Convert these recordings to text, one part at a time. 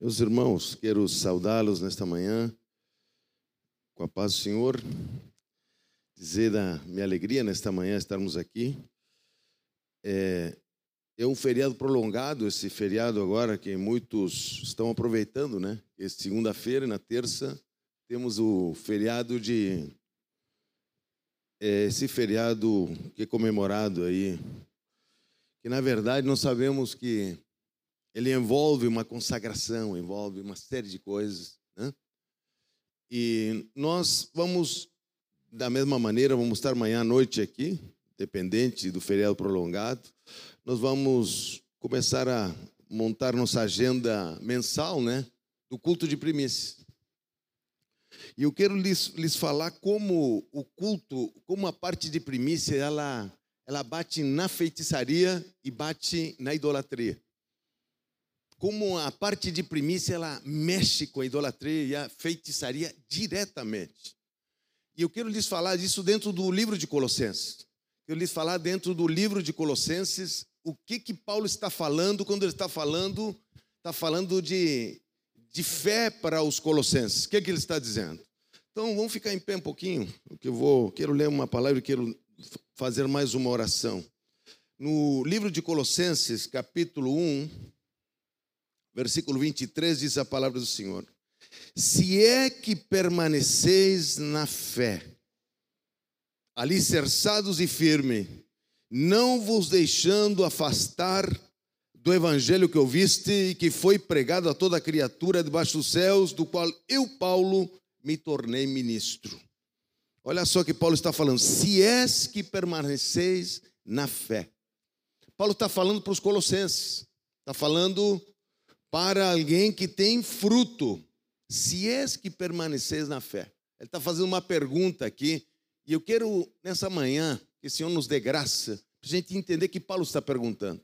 Meus irmãos, quero saudá-los nesta manhã, com a paz do Senhor, dizer da minha alegria nesta manhã estarmos aqui. É um feriado prolongado, esse feriado agora que muitos estão aproveitando, né? Segunda-feira e na terça temos o feriado de... esse feriado que é comemorado aí, que na verdade nós sabemos que ele envolve uma consagração, envolve uma série de coisas, né? E nós vamos, da mesma maneira, vamos estar amanhã à noite aqui, dependente do feriado prolongado. Nós vamos começar a montar nossa agenda mensal, né, do culto de primícias. E eu quero lhes falar como o culto, como a parte de primícia, ela bate na feitiçaria e bate na idolatria. Como a parte de primícia, ela mexe com a idolatria e a feitiçaria diretamente. E eu quero lhes falar disso dentro do livro de Colossenses. Eu lhes falar dentro do livro de Colossenses o que Paulo está falando quando ele está falando de fé para os colossenses. O que é que ele está dizendo? Então, vamos ficar em pé um pouquinho, porque quero ler uma palavra e quero fazer mais uma oração. No livro de Colossenses, capítulo 1, versículo 23, diz a palavra do Senhor: se é que permaneceis na fé, alicerçados e firmes, não vos deixando afastar do evangelho que ouviste e que foi pregado a toda criatura debaixo dos céus, do qual eu, Paulo, me tornei ministro. Olha só que Paulo está falando: se és que permaneceis na fé. Paulo está falando para os colossenses, está falando para alguém que tem fruto. Se és que permaneceis na fé. Ele está fazendo uma pergunta aqui, e eu quero, nessa manhã, que o Senhor nos dê graça, para a gente entender o que Paulo está perguntando.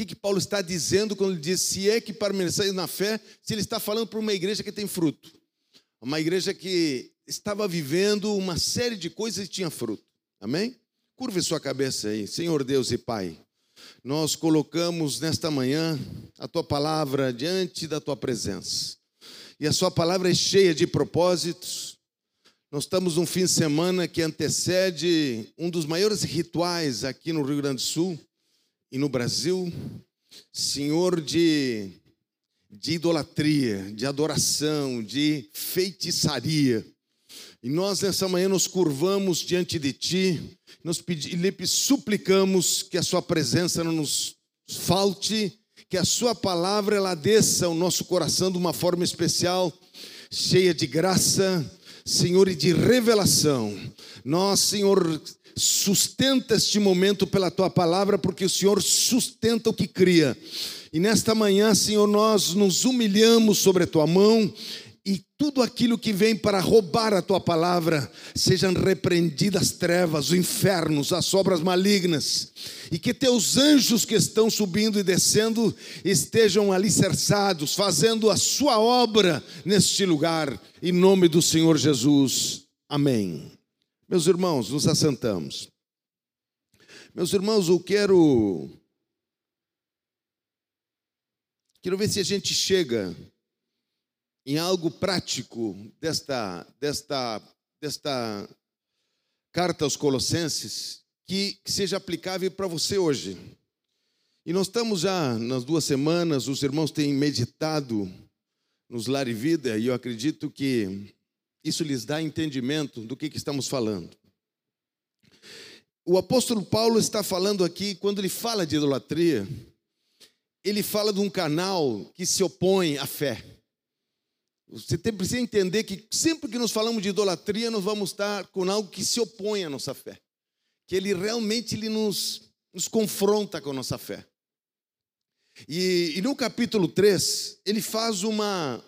O que Paulo está dizendo quando ele diz se é que permaneceis na fé, se ele está falando para uma igreja que tem fruto. Uma igreja que estava vivendo uma série de coisas e tinha fruto. Amém? Curve sua cabeça aí. Senhor Deus e Pai, nós colocamos nesta manhã a tua palavra diante da tua presença. E a sua palavra é cheia de propósitos. Nós estamos num fim de semana que antecede um dos maiores rituais aqui no Rio Grande do Sul, e no Brasil, Senhor, de idolatria, de adoração, de feitiçaria. E nós, nessa manhã, nos curvamos diante de Ti, lhe suplicamos que a Sua presença não nos falte, que a Sua palavra ela desça ao nosso coração de uma forma especial, cheia de graça, Senhor, e de revelação. Nós, Senhor, sustenta este momento pela Tua palavra, porque o Senhor sustenta o que cria. E nesta manhã, Senhor, nós nos humilhamos sobre a Tua mão, e tudo aquilo que vem para roubar a Tua palavra, sejam repreendidas as trevas, os infernos, as obras malignas. E que Teus anjos que estão subindo e descendo, estejam alicerçados, fazendo a Sua obra neste lugar. Em nome do Senhor Jesus. Amém. Meus irmãos, nos assentamos. Meus irmãos, eu quero ver se a gente chega em algo prático desta carta aos Colossenses que seja aplicável para você hoje. E nós estamos já nas 2 semanas, os irmãos têm meditado nos Lar e Vida, e eu acredito que isso lhes dá entendimento do que estamos falando. O apóstolo Paulo está falando aqui, quando ele fala de idolatria, ele fala de um canal que se opõe à fé. Você precisa entender que sempre que nós falamos de idolatria, nós vamos estar com algo que se opõe à nossa fé. Que ele realmente nos confronta com a nossa fé. E no capítulo 3, ele faz uma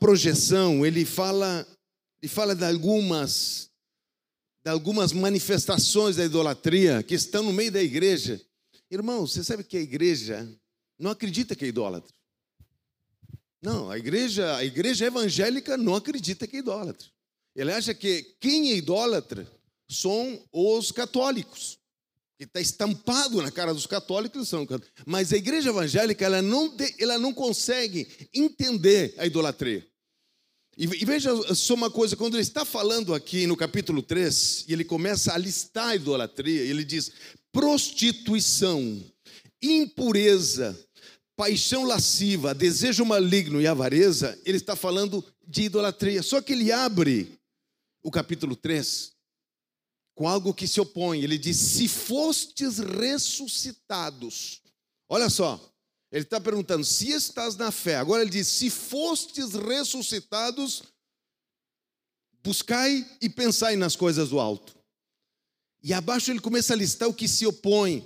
projeção, ele fala de algumas manifestações da idolatria que estão no meio da igreja. Irmão, você sabe que a igreja não acredita que é idólatra. Não, a igreja evangélica não acredita que é idólatra. Ele acha que quem é idólatra são os católicos. que está estampado na cara dos católicos, são católicos. Mas a igreja evangélica ela não consegue entender a idolatria. E veja só uma coisa, quando ele está falando aqui no capítulo 3, e ele começa a listar a idolatria, ele diz prostituição, impureza, paixão lasciva, desejo maligno e avareza, ele está falando de idolatria. Só que ele abre o capítulo 3 com algo que se opõe. Ele diz, se fostes ressuscitados. Olha só. Ele está perguntando, se estás na fé. Agora ele diz, se fostes ressuscitados, buscai e pensai nas coisas do alto. E abaixo ele começa a listar o que se opõe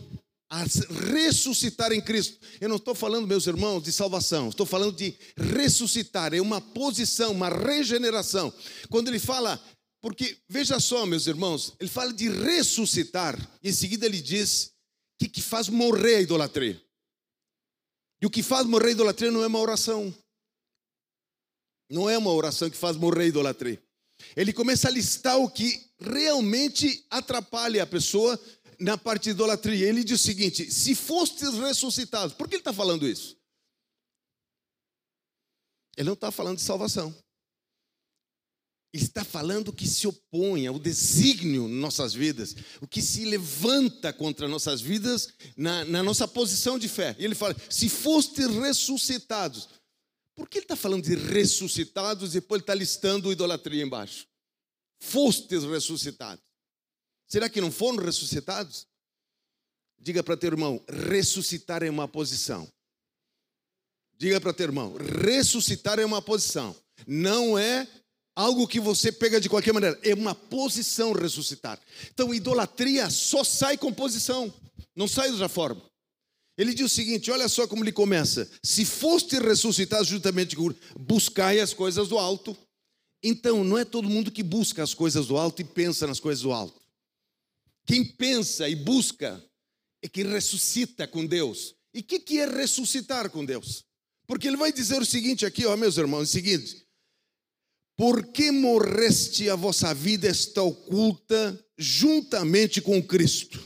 a ressuscitar em Cristo. Eu não estou falando, meus irmãos, de salvação. Estou falando de ressuscitar. É uma posição, uma regeneração. Quando ele fala, porque, veja só, meus irmãos, ele fala de ressuscitar. Em seguida ele diz que faz morrer a idolatria. E o que faz morrer a idolatria não é uma oração. Não é uma oração que faz morrer a idolatria. Ele começa a listar o que realmente atrapalha a pessoa na parte de idolatria. Ele diz o seguinte, se fostes ressuscitados. Por que ele está falando isso? Ele não está falando de salvação. Ele está falando que se opõe ao desígnio em nossas vidas, o que se levanta contra nossas vidas na nossa posição de fé. E ele fala, se fostes ressuscitados. Por que ele está falando de ressuscitados e depois ele está listando idolatria embaixo? Fostes ressuscitados. Será que não foram ressuscitados? Diga para teu irmão, ressuscitar é uma posição. Diga para teu irmão, ressuscitar é uma posição. Não é algo que você pega de qualquer maneira. É uma posição ressuscitar. Então, idolatria só sai com posição. Não sai de outra forma. Ele diz o seguinte, olha só como ele começa. Se foste ressuscitado juntamente com Cristo, buscai as coisas do alto. Então, não é todo mundo que busca as coisas do alto e pensa nas coisas do alto. Quem pensa e busca é que ressuscita com Deus. E o que é ressuscitar com Deus? Porque ele vai dizer o seguinte aqui, ó, meus irmãos, o seguinte... Porque morreste, a vossa vida está oculta juntamente com Cristo.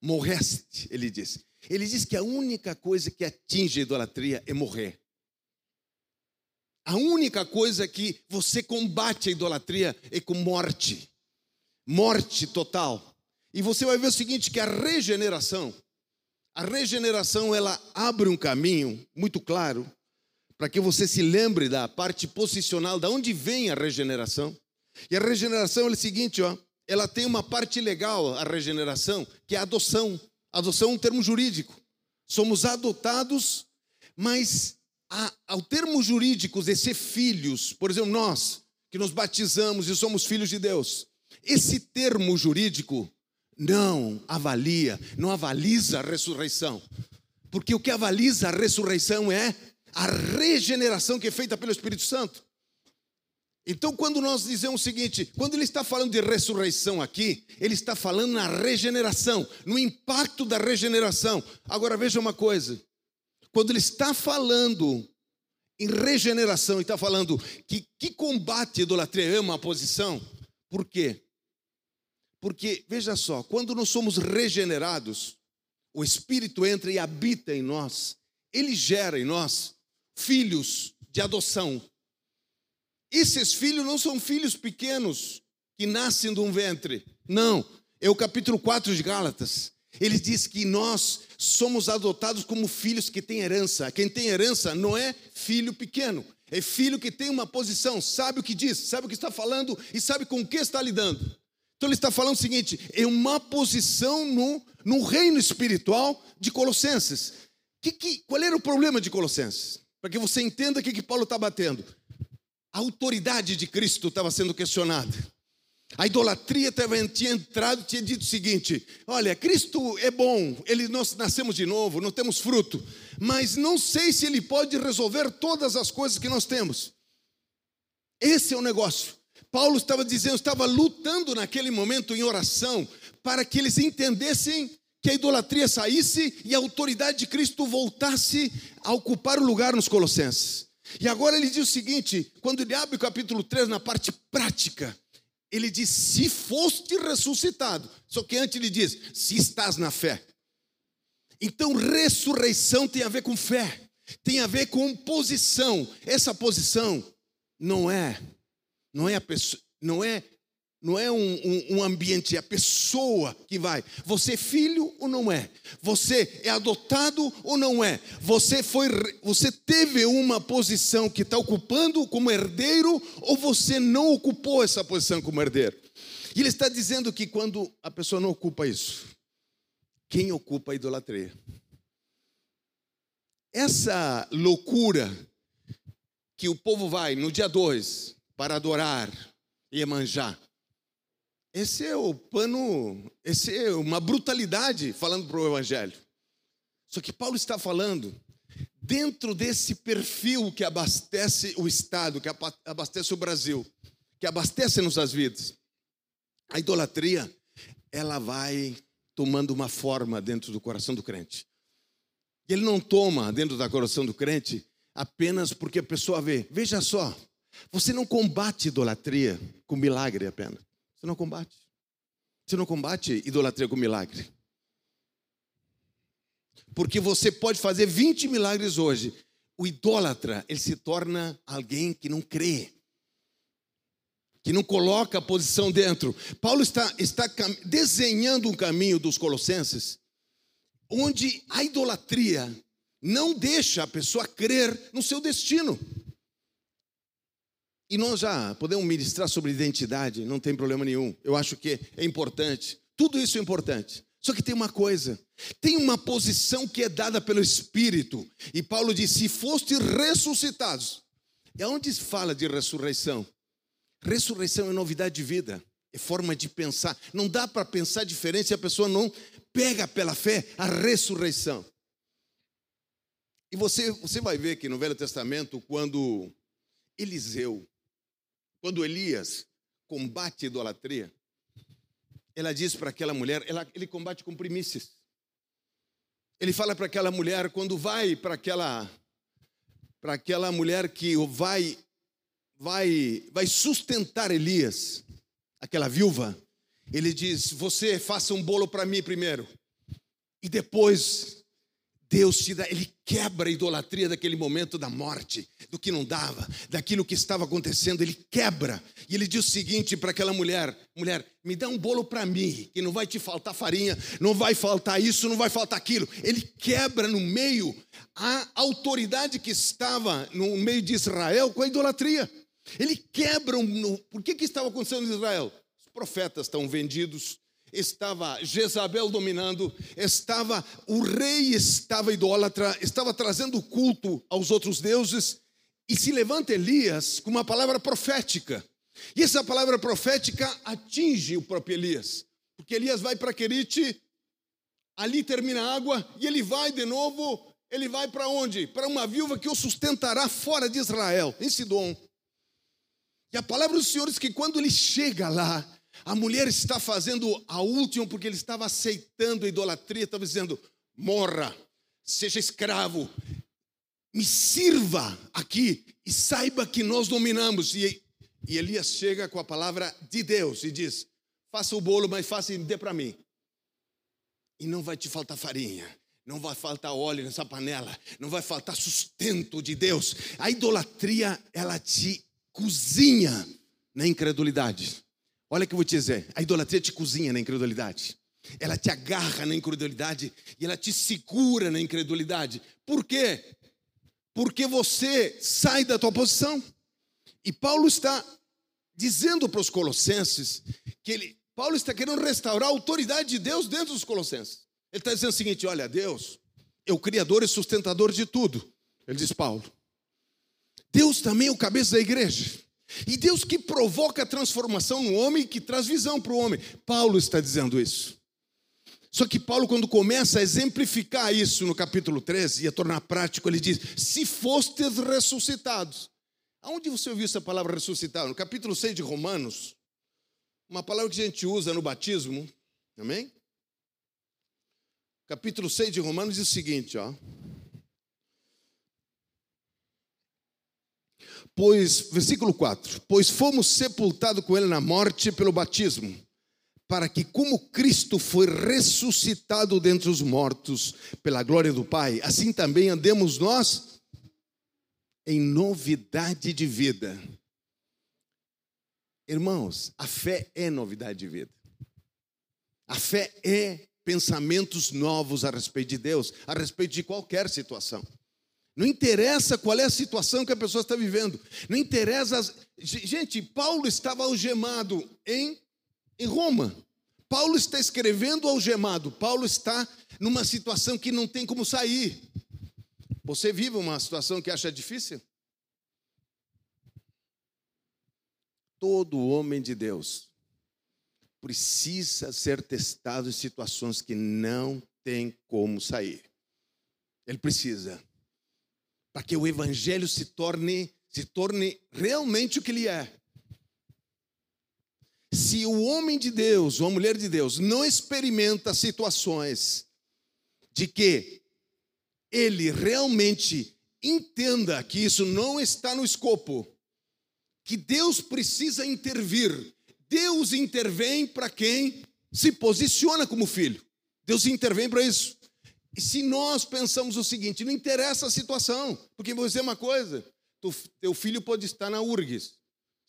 Morreste, ele diz. Ele diz que a única coisa que atinge a idolatria é morrer. A única coisa que você combate a idolatria é com morte. Morte total. E você vai ver o seguinte, que a regeneração ela abre um caminho muito claro para que você se lembre da parte posicional, da onde vem a regeneração. E a regeneração é o seguinte, ó, ela tem uma parte legal, a regeneração, que é a adoção. Adoção é um termo jurídico. Somos adotados, mas ao termo jurídico de ser filhos, por exemplo, nós, que nos batizamos e somos filhos de Deus, esse termo jurídico não avaliza a ressurreição. Porque o que avaliza a ressurreição é a regeneração que é feita pelo Espírito Santo. Então, quando nós dizemos o seguinte, quando ele está falando de ressurreição aqui, ele está falando na regeneração, no impacto da regeneração. Agora, veja uma coisa. Quando ele está falando em regeneração, ele está falando que combate a idolatria é uma posição. Por quê? Porque, veja só, quando nós somos regenerados, o Espírito entra e habita em nós. Ele gera em nós filhos de adoção. Esses filhos não são filhos pequenos que nascem de um ventre. Não, é o capítulo 4 de Gálatas. Ele diz que nós somos adotados como filhos que têm herança. Quem tem herança não é filho pequeno, é filho que tem uma posição, sabe o que diz, sabe o que está falando e sabe com o que está lidando. Então ele está falando o seguinte, é uma posição no reino espiritual de Colossenses. Qual era o problema de Colossenses? Para que você entenda o que Paulo está batendo. A autoridade de Cristo estava sendo questionada. A idolatria tinha entrado e tinha dito o seguinte, olha, Cristo é bom, nós nascemos de novo, não temos fruto, mas não sei se ele pode resolver todas as coisas que nós temos. Esse é o negócio. Paulo estava dizendo, estava lutando naquele momento em oração para que eles entendessem que a idolatria saísse e a autoridade de Cristo voltasse a ocupar o lugar nos Colossenses. E agora ele diz o seguinte, quando ele abre o capítulo 3, na parte prática, Ele diz, se foste ressuscitado. Só que antes ele diz, se estás na fé. Então, ressurreição tem a ver com fé. Tem a ver com posição. Essa posição não é a pessoa, não é um ambiente, é a pessoa que vai. Você é filho ou não é? Você é adotado ou não é? Você teve uma posição que está ocupando como herdeiro ou você não ocupou essa posição como herdeiro? E ele está dizendo que quando a pessoa não ocupa isso, quem ocupa a idolatria? Essa loucura que o povo vai no dia 2 para adorar Iemanjá. Esse é uma brutalidade falando para o evangelho. Só que Paulo está falando dentro desse perfil que abastece o Estado, que abastece o Brasil, que abastece nossas vidas. A idolatria, ela vai tomando uma forma dentro do coração do crente. Ele não toma dentro do coração do crente apenas porque a pessoa vê. Veja só, você não combate idolatria com milagre apenas. Você não combate. Você não combate idolatria com milagre. Porque você pode fazer 20 milagres hoje. O idólatra, ele se torna alguém que não crê. Que não coloca a posição dentro. Paulo está desenhando um caminho dos colossenses. Onde a idolatria não deixa a pessoa crer no seu destino. E nós já podemos ministrar sobre identidade, não tem problema nenhum. Eu acho que é importante. Tudo isso é importante. Só que tem uma coisa. Tem uma posição que é dada pelo Espírito. E Paulo diz, se foste ressuscitados. E aonde fala de ressurreição? Ressurreição é novidade de vida. É forma de pensar. Não dá para pensar diferente se a pessoa não pega pela fé a ressurreição. E você vai ver que no Velho Testamento, quando Eliseu, quando Elias combate a idolatria, ela diz para aquela mulher, ele combate com primícias. Ele fala para aquela mulher, quando vai para aquela mulher que vai sustentar Elias, aquela viúva, ele diz, você faça um bolo para mim primeiro. E depois Deus te dá, ele quebra a idolatria daquele momento da morte, do que não dava, daquilo que estava acontecendo, ele quebra. E ele diz o seguinte para aquela mulher, me dá um bolo para mim, que não vai te faltar farinha, não vai faltar isso, não vai faltar aquilo. Ele quebra no meio a autoridade que estava no meio de Israel com a idolatria. Ele quebra, por que estava acontecendo em Israel? Os profetas estão vendidos. Estava Jezabel dominando, o rei estava idólatra, estava trazendo culto aos outros deuses. E se levanta Elias com uma palavra profética. E essa palavra profética atinge o próprio Elias. Porque Elias vai para Querite, ali termina a água, e ele vai de novo, ele vai para onde? Para uma viúva que o sustentará fora de Israel, em Sidom. E a palavra do Senhor diz que quando ele chega lá, a mulher está fazendo a última porque ele estava aceitando a idolatria, estava dizendo, morra, seja escravo, me sirva aqui e saiba que nós dominamos. E Elias chega com a palavra de Deus e diz, faça o bolo, mas faça e dê para mim. E não vai te faltar farinha, não vai faltar óleo nessa panela, não vai faltar sustento de Deus. A idolatria, ela te cozinha na incredulidade. Olha o que eu vou te dizer, a idolatria te cozinha na incredulidade. Ela te agarra na incredulidade e ela te segura na incredulidade. Por quê? Porque você sai da tua posição. E Paulo está dizendo para os colossenses que Paulo está querendo restaurar a autoridade de Deus dentro dos colossenses. Ele está dizendo o seguinte, olha, Deus é o criador e sustentador de tudo. Ele diz, Paulo, Deus também é o cabeça da igreja. E Deus que provoca a transformação no homem e que traz visão para o homem. Paulo está dizendo isso. Só que Paulo, quando começa a exemplificar isso no capítulo 13 e a tornar prático, ele diz, se fostes ressuscitados. Aonde você ouviu essa palavra ressuscitado? No capítulo 6 de Romanos, uma palavra que a gente usa no batismo. Amém? Capítulo 6 de Romanos diz o seguinte, ó. Pois, versículo 4, pois fomos sepultados com ele na morte pelo batismo, para que como Cristo foi ressuscitado dentre os mortos pela glória do Pai, assim também andemos nós em novidade de vida. Irmãos, a fé é novidade de vida. A fé é pensamentos novos a respeito de Deus, a respeito de qualquer situação. Não interessa qual é a situação que a pessoa está vivendo. Não interessa... Gente, Paulo estava algemado em Roma. Paulo está escrevendo algemado. Paulo está numa situação que não tem como sair. Você vive uma situação que acha difícil? Todo homem de Deus precisa ser testado em situações que não tem como sair. Ele precisa... para que o evangelho se torne realmente o que ele é. Se o homem de Deus ou a mulher de Deus não experimenta situações de que ele realmente entenda que isso não está no escopo, que Deus precisa intervir. Deus intervém para quem se posiciona como filho. Deus intervém para isso. E se nós pensamos o seguinte, não interessa a situação, porque vou dizer uma coisa, teu filho pode estar na URGS,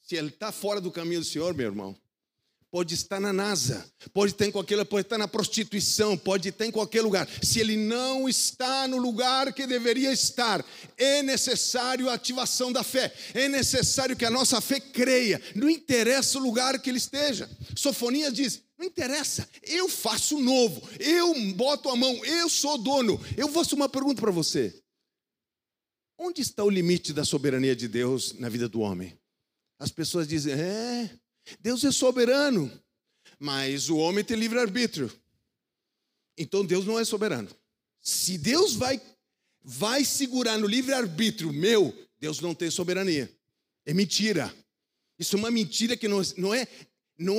se ele está fora do caminho do Senhor, meu irmão, pode estar na NASA, pode estar em qualquer lugar, pode estar na prostituição, pode estar em qualquer lugar. Se ele não está no lugar que deveria estar, é necessário a ativação da fé, é necessário que a nossa fé creia, não interessa o lugar que ele esteja. Sofonias diz, não interessa, eu faço novo, eu boto a mão, eu sou dono. Eu faço uma pergunta para você. Onde está o limite da soberania de Deus na vida do homem? As pessoas dizem, Deus é soberano, mas o homem tem livre-arbítrio. Então Deus não é soberano. Se Deus vai segurar no livre-arbítrio meu, Deus não tem soberania. É mentira. Isso é uma mentira que não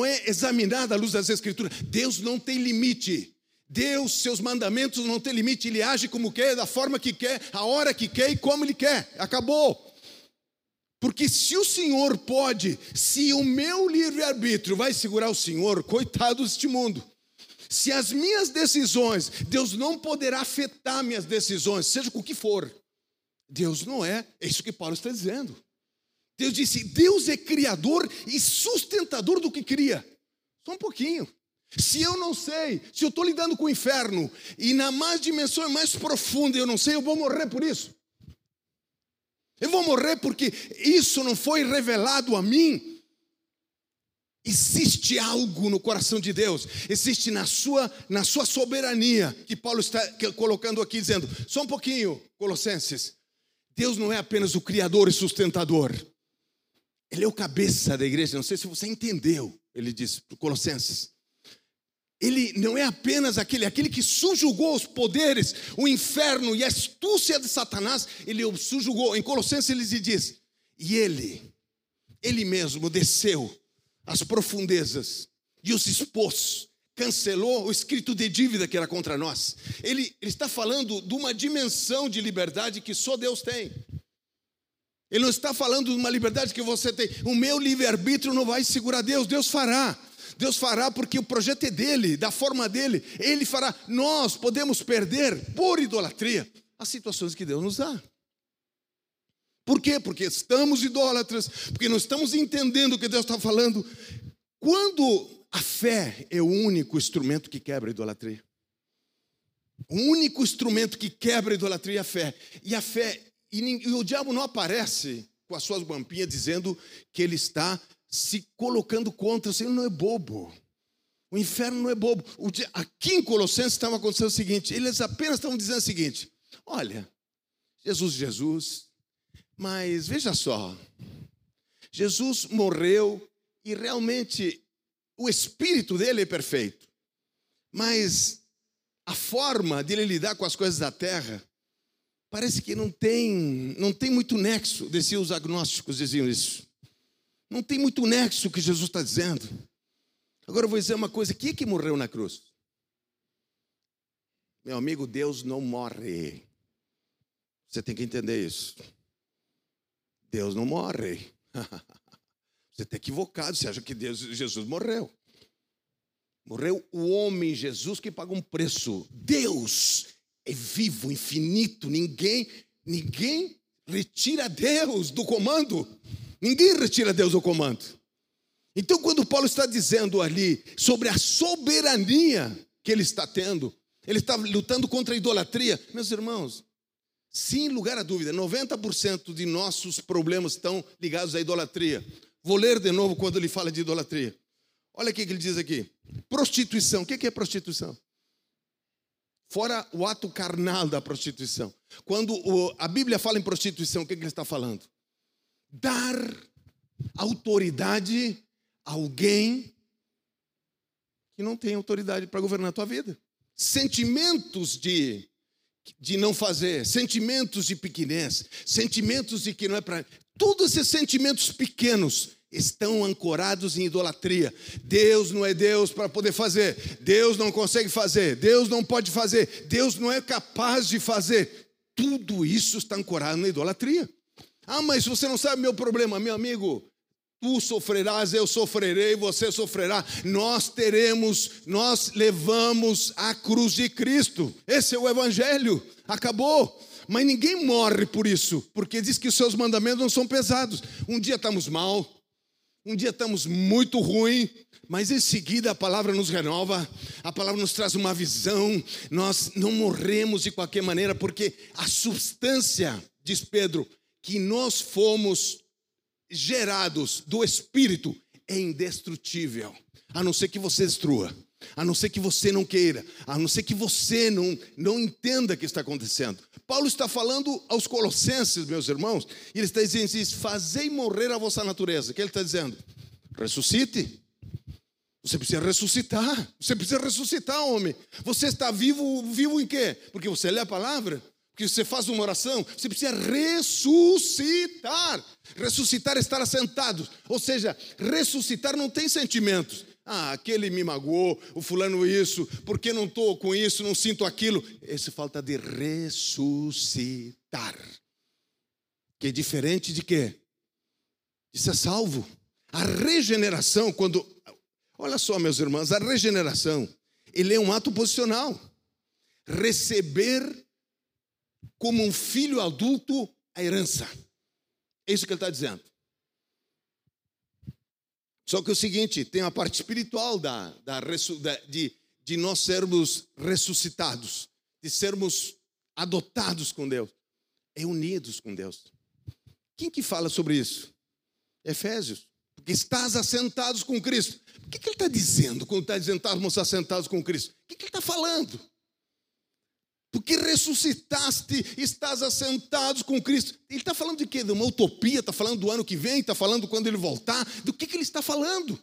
é examinada à luz das Escrituras. Deus não tem limite. Deus, seus mandamentos não tem limite. Ele age como quer, da forma que quer, a hora que quer e como ele quer. Acabou. Porque se o Senhor pode, se o meu livre-arbítrio vai segurar o Senhor, coitado deste mundo. Se as minhas decisões, Deus não poderá afetar minhas decisões, seja com o que for. Deus não é. É isso que Paulo está dizendo. Deus disse, Deus é criador e sustentador do que cria. Só um pouquinho. Se eu não sei, se eu estou lidando com o inferno, e na mais dimensão mais profunda eu não sei, eu vou morrer por isso. Eu vou morrer porque isso não foi revelado a mim. Existe algo no coração de Deus. Existe na sua soberania, que Paulo está colocando aqui, dizendo, só um pouquinho, Colossenses. Deus não é apenas o criador e sustentador. Ele é o cabeça da igreja. Não sei se você entendeu. Ele diz para Colossenses. Ele não é apenas aquele que subjugou os poderes, o inferno e a astúcia de Satanás. Ele o subjugou. Em Colossenses ele diz, e ele mesmo desceu às profundezas e os expôs. Cancelou o escrito de dívida que era contra nós. Ele está falando de uma dimensão de liberdade que só Deus tem. Ele não está falando de uma liberdade que você tem. O meu livre-arbítrio não vai segurar Deus. Deus fará. Deus fará porque o projeto é dele, da forma dele. Ele fará. Nós podemos perder por idolatria as situações que Deus nos dá. Por quê? Porque estamos idólatras, porque não estamos entendendo o que Deus está falando. Quando... a fé é o único instrumento que quebra a idolatria. O único instrumento que quebra a idolatria é a fé. E o diabo não aparece com as suas bampinhas dizendo que ele está se colocando contra. O Senhor não é bobo. O inferno não é bobo. Aqui em Colossenses estava acontecendo o seguinte. Eles apenas estavam dizendo o seguinte. Olha, Jesus, mas veja só. Jesus morreu e realmente... o espírito dele é perfeito, mas a forma dele lidar com as coisas da terra parece que não tem muito nexo, diziam os agnósticos, diziam isso. Não tem muito nexo o que Jesus está dizendo. Agora eu vou dizer uma coisa, quem é que morreu na cruz? Meu amigo, Deus não morre. Você tem que entender isso. Deus não morre. Você está equivocado, você acha que Jesus morreu. Morreu o homem Jesus que paga um preço. Deus é vivo, infinito. Ninguém retira Deus do comando. Ninguém retira Deus do comando. Então, quando Paulo está dizendo ali sobre a soberania que ele está tendo, ele está lutando contra a idolatria. Meus irmãos, sem lugar a dúvida, 90% de nossos problemas estão ligados à idolatria. Vou ler de novo quando ele fala de idolatria. Olha o que ele diz aqui. Prostituição. O que é prostituição? Fora o ato carnal da prostituição. Quando a Bíblia fala em prostituição, o que ele está falando? Dar autoridade a alguém que não tem autoridade para governar a tua vida. Sentimentos de não fazer, sentimentos de pequenez, sentimentos de que não é para... Todos esses sentimentos pequenos estão ancorados em idolatria. Deus não é Deus para poder fazer. Deus não consegue fazer. Deus não pode fazer. Deus não é capaz de fazer. Tudo isso está ancorado na idolatria. Ah, mas você não sabe meu problema, meu amigo. Tu sofrerás, eu sofrerei, você sofrerá. Nós levamos a cruz de Cristo. Esse é o evangelho. Acabou. Mas ninguém morre por isso, porque diz que os seus mandamentos não são pesados. Um dia estamos mal, um dia estamos muito ruim, mas em seguida a palavra nos renova, a palavra nos traz uma visão. Nós não morremos de qualquer maneira, porque a substância, diz Pedro, que nós fomos gerados do Espírito é indestrutível, a não ser que você destrua. A não ser que você não queira, a não ser que você não entenda o que está acontecendo. Paulo está falando aos Colossenses, meus irmãos, e ele está dizendo isso: fazei morrer a vossa natureza. O que ele está dizendo? Ressuscite. Você precisa ressuscitar. Você precisa ressuscitar, homem. Você está vivo em quê? Porque você lê a palavra? Porque você faz uma oração? Você precisa ressuscitar. Ressuscitar é estar assentado. Ou seja, ressuscitar não tem sentimentos. Ah, aquele me magoou, o fulano isso, porque não estou com isso, não sinto aquilo. Essa falta de ressuscitar. Que é diferente de quê? De ser salvo. A regeneração, quando... Olha só, meus irmãos, a regeneração, ele é um ato posicional. Receber como um filho adulto a herança. É isso que ele está dizendo. Só que é o seguinte, tem a parte espiritual de nós sermos ressuscitados, de sermos adotados com Deus, é unidos com Deus. Quem que fala sobre isso? Efésios. Porque estás assentados com Cristo. O que ele está dizendo quando está dizendo estávamos assentados com Cristo? O que ele está falando? Porque ressuscitaste, estás assentados com Cristo. Ele está falando de quê? De uma utopia? Está falando do ano que vem? Está falando quando ele voltar? Do que ele está falando?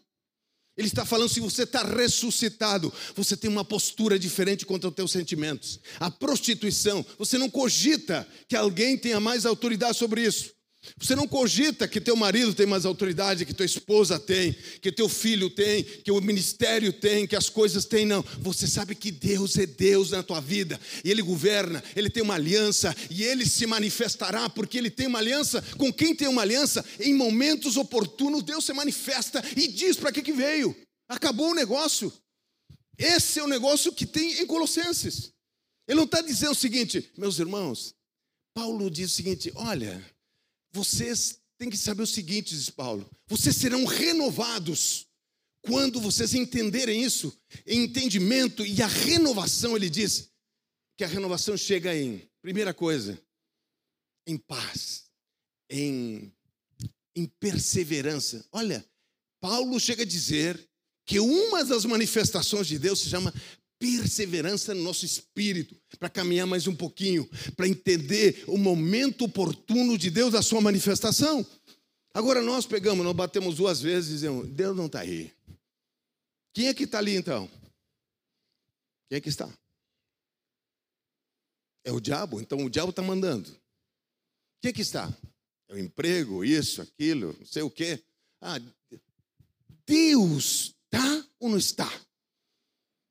Ele está falando se você está ressuscitado, você tem uma postura diferente contra os teus sentimentos. A prostituição, você não cogita que alguém tenha mais autoridade sobre isso. Você não cogita que teu marido tem mais autoridade, que tua esposa tem, que teu filho tem, que o ministério tem, que as coisas têm, não. Você sabe que Deus é Deus na tua vida. E Ele governa, Ele tem uma aliança e Ele se manifestará porque Ele tem uma aliança. Com quem tem uma aliança, em momentos oportunos, Deus se manifesta e diz para que veio. Acabou o negócio. Esse é o negócio que tem em Colossenses. Ele não está dizendo o seguinte, meus irmãos, Paulo diz o seguinte, olha... Vocês têm que saber o seguinte, diz Paulo. Vocês serão renovados quando vocês entenderem isso. Entendimento e a renovação, ele diz, que a renovação chega em, primeira coisa, em paz, em perseverança. Olha, Paulo chega a dizer que uma das manifestações de Deus se chama perseverança no nosso espírito, para caminhar mais um pouquinho, para entender o momento oportuno de Deus, da sua manifestação. Agora nós pegamos, nós batemos duas vezes e dizemos, Deus não está aí. Quem é que está ali então? Quem é que está? É o diabo? Então o diabo está mandando. Quem é que está? É o emprego, isso, aquilo, não sei o quê. Ah, Deus está ou não está?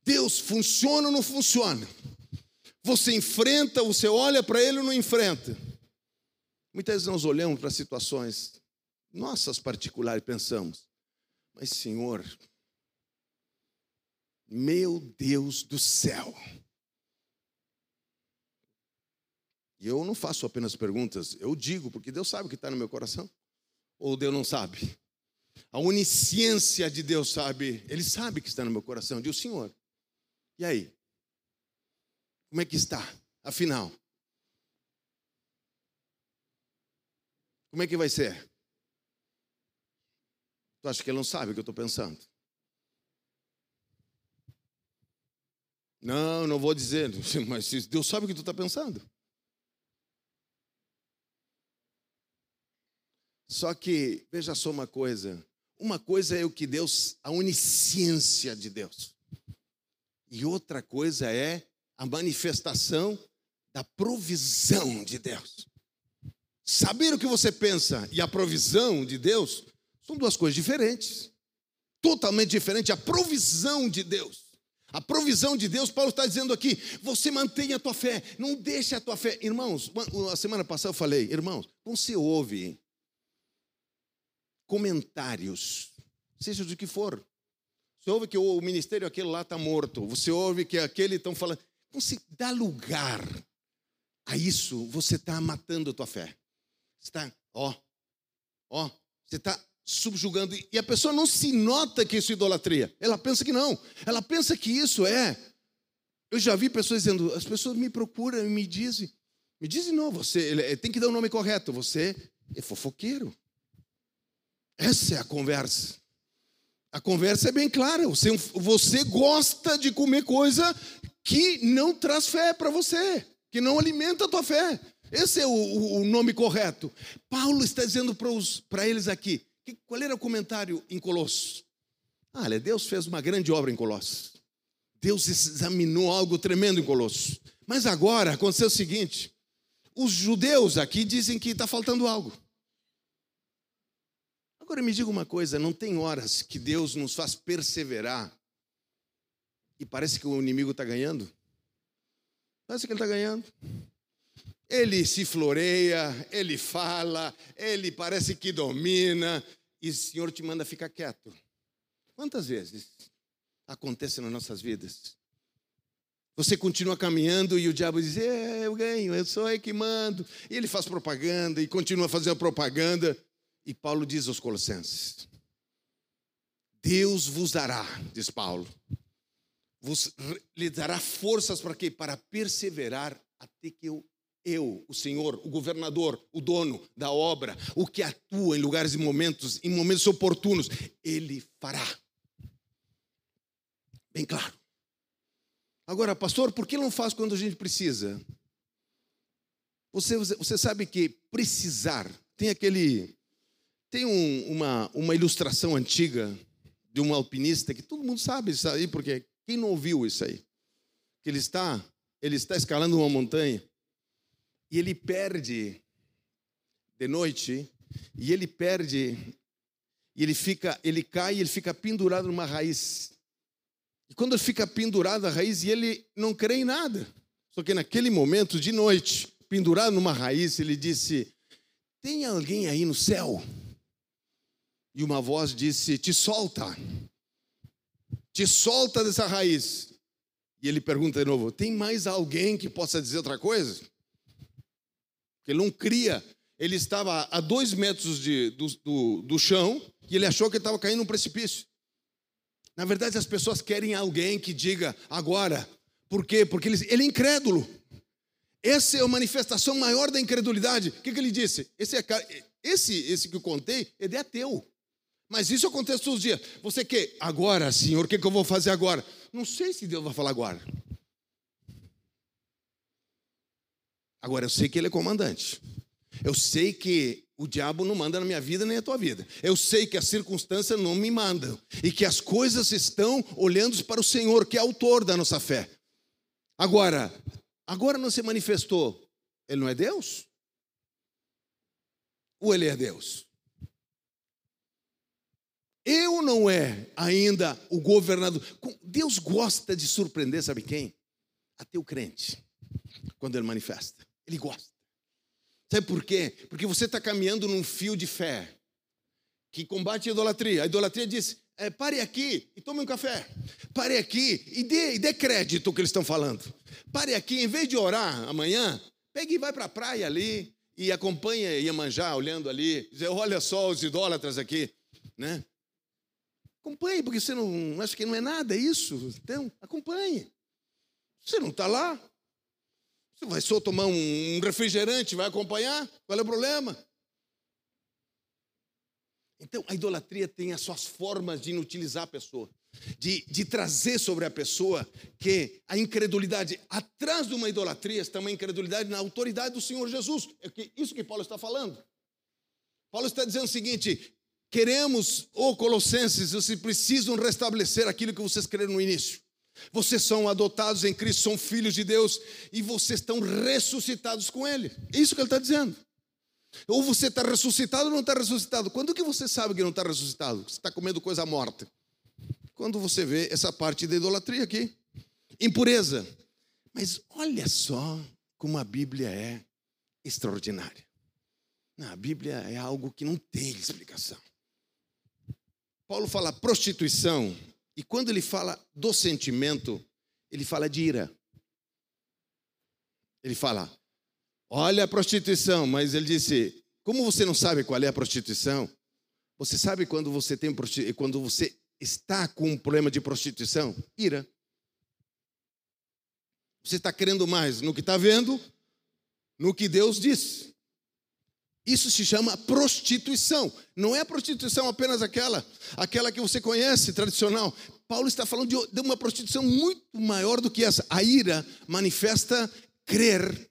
Deus funciona ou não funciona? Você enfrenta, você olha para ele ou não enfrenta? Muitas vezes nós olhamos para situações nossas particulares e pensamos, mas Senhor, meu Deus do céu. E eu não faço apenas perguntas, eu digo, porque Deus sabe o que está no meu coração. Ou Deus não sabe? A onisciência de Deus sabe, Ele sabe o que está no meu coração. Eu digo, Senhor, e aí? Como é que está, afinal? Como é que vai ser? Tu acha que Ele não sabe o que eu estou pensando? Não, não vou dizer, mas Deus sabe o que tu está pensando. Só que, veja só uma coisa é o que Deus, a onisciência de Deus. E outra coisa é a manifestação da provisão de Deus. Saber o que você pensa e a provisão de Deus são duas coisas diferentes. Totalmente diferente a provisão de Deus. A provisão de Deus, Paulo está dizendo aqui, você mantenha a tua fé, não deixe a tua fé. Irmãos, a semana passada eu falei, irmãos, quando você ouve comentários, seja do que for, você ouve que o ministério aquele lá está morto, você ouve que aquele estão falando, quando você dá lugar a isso, você está matando a tua fé. Você está subjugando. E a pessoa não se nota que isso é idolatria. Ela pensa que não. Ela pensa que isso é. Eu já vi pessoas dizendo, as pessoas me procuram e me dizem. Me dizem não, você tem que dar o nome correto. Você é fofoqueiro. Essa é a conversa. A conversa é bem clara. Você gosta de comer coisa que não traz fé para você, que não alimenta a tua fé. Esse é o nome correto. Paulo está dizendo para eles aqui. Qual era o comentário em Colossos? Olha, Deus fez uma grande obra em Colossos. Deus examinou algo tremendo em Colossos. Mas agora aconteceu o seguinte. Os judeus aqui dizem que está faltando algo. Agora me diga uma coisa. Não tem horas que Deus nos faz perseverar e parece que o inimigo está ganhando? Parece que ele está ganhando. Ele se floreia, ele fala, ele parece que domina. E o Senhor te manda ficar quieto. Quantas vezes acontece nas nossas vidas? Você continua caminhando e o diabo diz, eu ganho, eu sou eu que mando. E ele faz propaganda e continua fazendo propaganda. E Paulo diz aos Colossenses, Deus vos dará, diz Paulo, lhe dará forças para quê? Para perseverar até que eu, o Senhor, o governador, o dono da obra, o que atua em lugares e momentos, em momentos oportunos, Ele fará. Bem claro. Agora, pastor, por que não faz quando a gente precisa? Você sabe que precisar, tem uma ilustração antiga de um alpinista que todo mundo sabe isso aí, porque quem não ouviu isso aí? Que ele está escalando uma montanha. E ele perde de noite, ele cai e ele fica pendurado numa raiz. E quando ele fica pendurado na raiz, ele não crê em nada. Só que naquele momento, de noite, pendurado numa raiz, ele disse, tem alguém aí no céu? E uma voz disse, te solta dessa raiz. E ele pergunta de novo, tem mais alguém que possa dizer outra coisa? Ele não cria, ele estava a 2 metros do chão e ele achou que ele estava caindo num precipício. Na verdade, as pessoas querem alguém que diga agora. Por quê? Porque ele é incrédulo. Essa é a manifestação maior da incredulidade. O que ele disse? Esse que eu contei, ele é ateu. Mas isso acontece todos os dias. Você quer? Agora, Senhor, o que eu vou fazer agora? Não sei se Deus vai falar agora. Agora, eu sei que ele é comandante. Eu sei que o diabo não manda na minha vida nem na tua vida. Eu sei que as circunstâncias não me mandam. E que as coisas estão olhando para o Senhor, que é autor da nossa fé. Agora não se manifestou. Ele não é Deus? Ou ele é Deus? Eu não é ainda o governador. Deus gosta de surpreender, sabe quem? Até o crente, quando ele manifesta. Ele gosta. Sabe por quê? Porque você está caminhando num fio de fé que combate a idolatria. A idolatria diz, pare aqui e tome um café. Pare aqui e dê crédito ao que eles estão falando. Pare aqui, em vez de orar amanhã, pegue e vai para a praia ali e acompanha Iemanjá olhando ali. Dizer, olha só os idólatras aqui, né? Acompanhe, porque você não acha que não é nada isso. Então, acompanhe. Você não está lá. Você vai só tomar um refrigerante, vai acompanhar? Qual é o problema? Então, a idolatria tem as suas formas de inutilizar a pessoa, de trazer sobre a pessoa que a incredulidade. Atrás de uma idolatria está uma incredulidade na autoridade do Senhor Jesus. É isso que Paulo está falando. Paulo está dizendo o seguinte: queremos, ô Colossenses, vocês precisam restabelecer aquilo que vocês creram no início. Vocês são adotados em Cristo, são filhos de Deus e vocês estão ressuscitados com Ele. É isso que ele está dizendo. Ou você está ressuscitado ou não está ressuscitado. Quando que você sabe que não está ressuscitado? Você está comendo coisa morta. Quando você vê essa parte da idolatria aqui. Impureza. Mas olha só como a Bíblia é extraordinária. Não, a Bíblia é algo que não tem explicação. Paulo fala prostituição. E quando ele fala do sentimento, ele fala de ira. Ele fala, olha a prostituição, mas ele disse, como você não sabe qual é a prostituição? Você sabe quando você está com um problema de prostituição? Ira. Você está crendo mais no que está vendo, no que Deus diz. Isso se chama prostituição. Não é a prostituição apenas aquela que você conhece, tradicional. Paulo está falando de uma prostituição muito maior do que essa. A ira manifesta crer,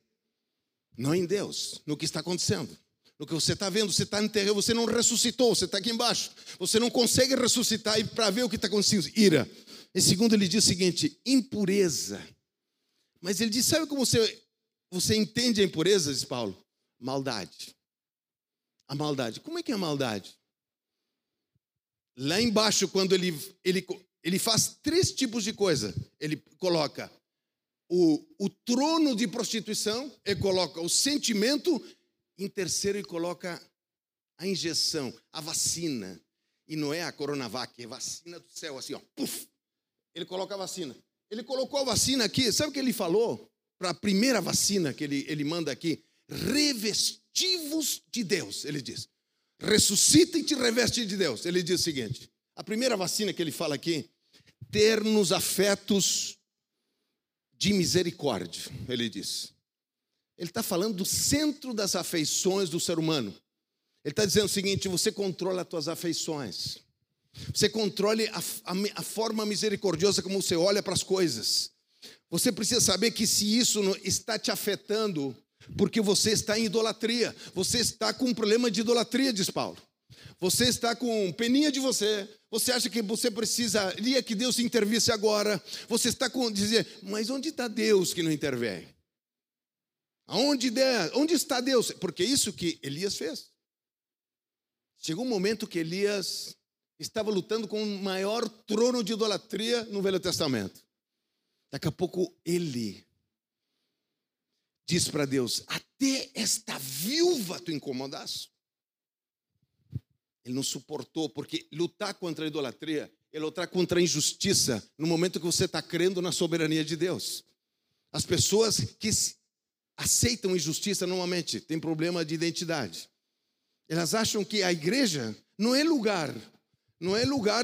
não em Deus, no que está acontecendo. No que você está vendo, você está no terreno, você não ressuscitou, você está aqui embaixo. Você não consegue ressuscitar e para ver o que está acontecendo. Ira. Em segundo, ele diz o seguinte, impureza. Mas ele diz, sabe como você entende a impureza, diz Paulo? Maldade. A maldade. Como é que é a maldade? Lá embaixo, quando ele faz três tipos de coisa. Ele coloca o trono de prostituição, ele coloca o sentimento, em terceiro ele coloca a injeção, a vacina. E não é a Coronavac, é vacina do céu, assim, ó. Puff! Ele coloca a vacina. Ele colocou a vacina aqui. Sabe o que ele falou? Para a primeira vacina que ele manda aqui, revestivos de Deus, ele diz. Ressuscita e te reveste de Deus. Ele diz o seguinte, a primeira vacina que ele fala aqui, ternos afetos de misericórdia, ele diz. Ele está falando do centro das afeições do ser humano. Ele está dizendo o seguinte, você controla as tuas afeições. Você controle a forma misericordiosa como você olha para as coisas. Você precisa saber que se isso está te afetando, porque você está em idolatria, você está com um problema de idolatria, diz Paulo. Você está com peninha de você, você acha que você precisaria que Deus intervisse agora. Você está com dizer, mas onde está Deus que não intervém? Onde está Deus? Porque isso que Elias fez. Chegou um momento que Elias estava lutando com o maior trono de idolatria no Velho Testamento. Daqui a pouco ele diz para Deus, até esta viúva tu incomodaste. Ele não suportou, porque lutar contra a idolatria é lutar contra a injustiça no momento que você está crendo na soberania de Deus. As pessoas que aceitam injustiça normalmente têm problema de identidade. Elas acham que a igreja não é lugar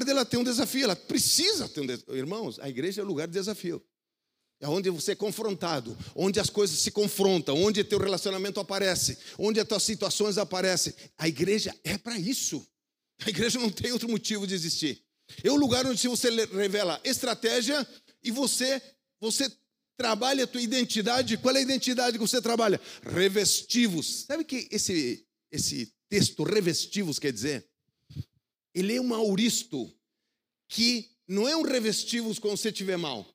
dela ter um desafio, ela precisa ter um desafio. Irmãos, a igreja é lugar de desafio. É onde você é confrontado, onde as coisas se confrontam, onde teu relacionamento aparece, onde as tuas situações aparecem. A igreja é para isso. A igreja não tem outro motivo de existir. É o lugar onde você revela estratégia e você trabalha a tua identidade. Qual é a identidade que você trabalha? Revestivos. Sabe o que esse texto, revestivos, quer dizer? Ele é um auristo que não é um revestivos quando você estiver mal.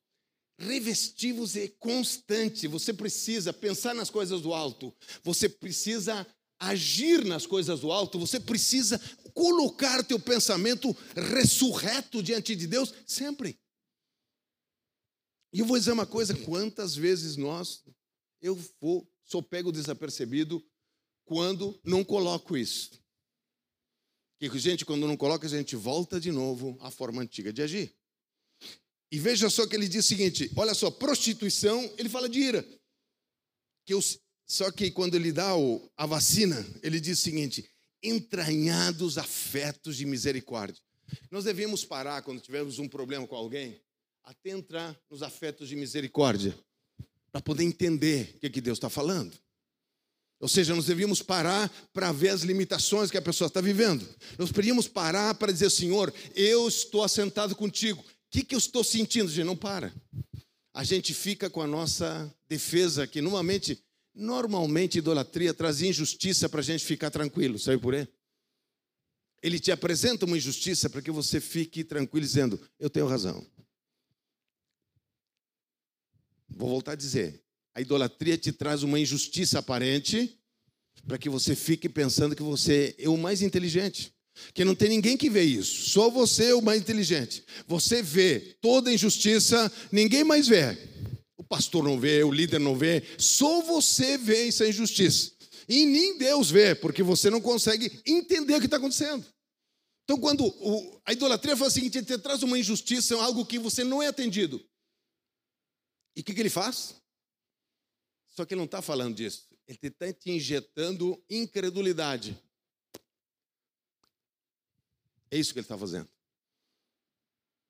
Revestivos é constante. Você precisa pensar nas coisas do alto. Você precisa agir nas coisas do alto. Você precisa colocar teu pensamento ressurreto diante de Deus sempre. E eu vou dizer uma coisa. Quantas vezes sou pego desapercebido quando não coloco isso. Porque, gente, quando não coloca, a gente volta de novo à forma antiga de agir. E veja só que ele diz o seguinte, olha só, prostituição, ele fala de ira. Só que quando ele dá a vacina, ele diz o seguinte, entranhados afetos de misericórdia. Nós devemos parar, quando tivermos um problema com alguém, até entrar nos afetos de misericórdia, para poder entender o que, que Deus está falando. Ou seja, nós devíamos parar para ver as limitações que a pessoa está vivendo. Nós deveríamos parar para dizer, Senhor, eu estou assentado contigo. O que eu estou sentindo? A gente não para. A gente fica com a nossa defesa, que normalmente idolatria traz injustiça para a gente ficar tranquilo. Sabe por quê? Ele te apresenta uma injustiça para que você fique tranquilo, dizendo, eu tenho razão. Vou voltar a dizer. A idolatria te traz uma injustiça aparente para que você fique pensando que você é o mais inteligente. Que não tem ninguém que vê isso. Só você é o mais inteligente. Você vê toda a injustiça, ninguém mais vê. O pastor não vê, o líder não vê. Só você vê essa injustiça. E nem Deus vê, porque você não consegue entender o que está acontecendo. Então, quando a idolatria faz o seguinte, ele te traz uma injustiça, algo que você não é atendido. E o que ele faz? Só que ele não está falando disso. Ele está te injetando incredulidade. É isso que ele está fazendo.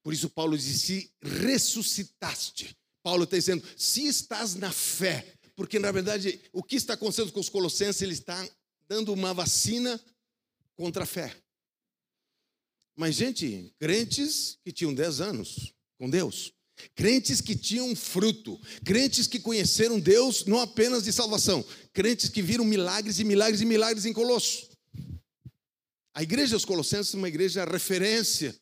Por isso Paulo diz, se ressuscitaste. Paulo está dizendo, se estás na fé. Porque, na verdade, o que está acontecendo com os colossenses, ele está dando uma vacina contra a fé. Mas, gente, crentes que tinham 10 anos com Deus. Crentes que tinham fruto, crentes que conheceram Deus não apenas de salvação, crentes que viram milagres e milagres e milagres em Colossos. A igreja dos Colossenses é uma igreja referência.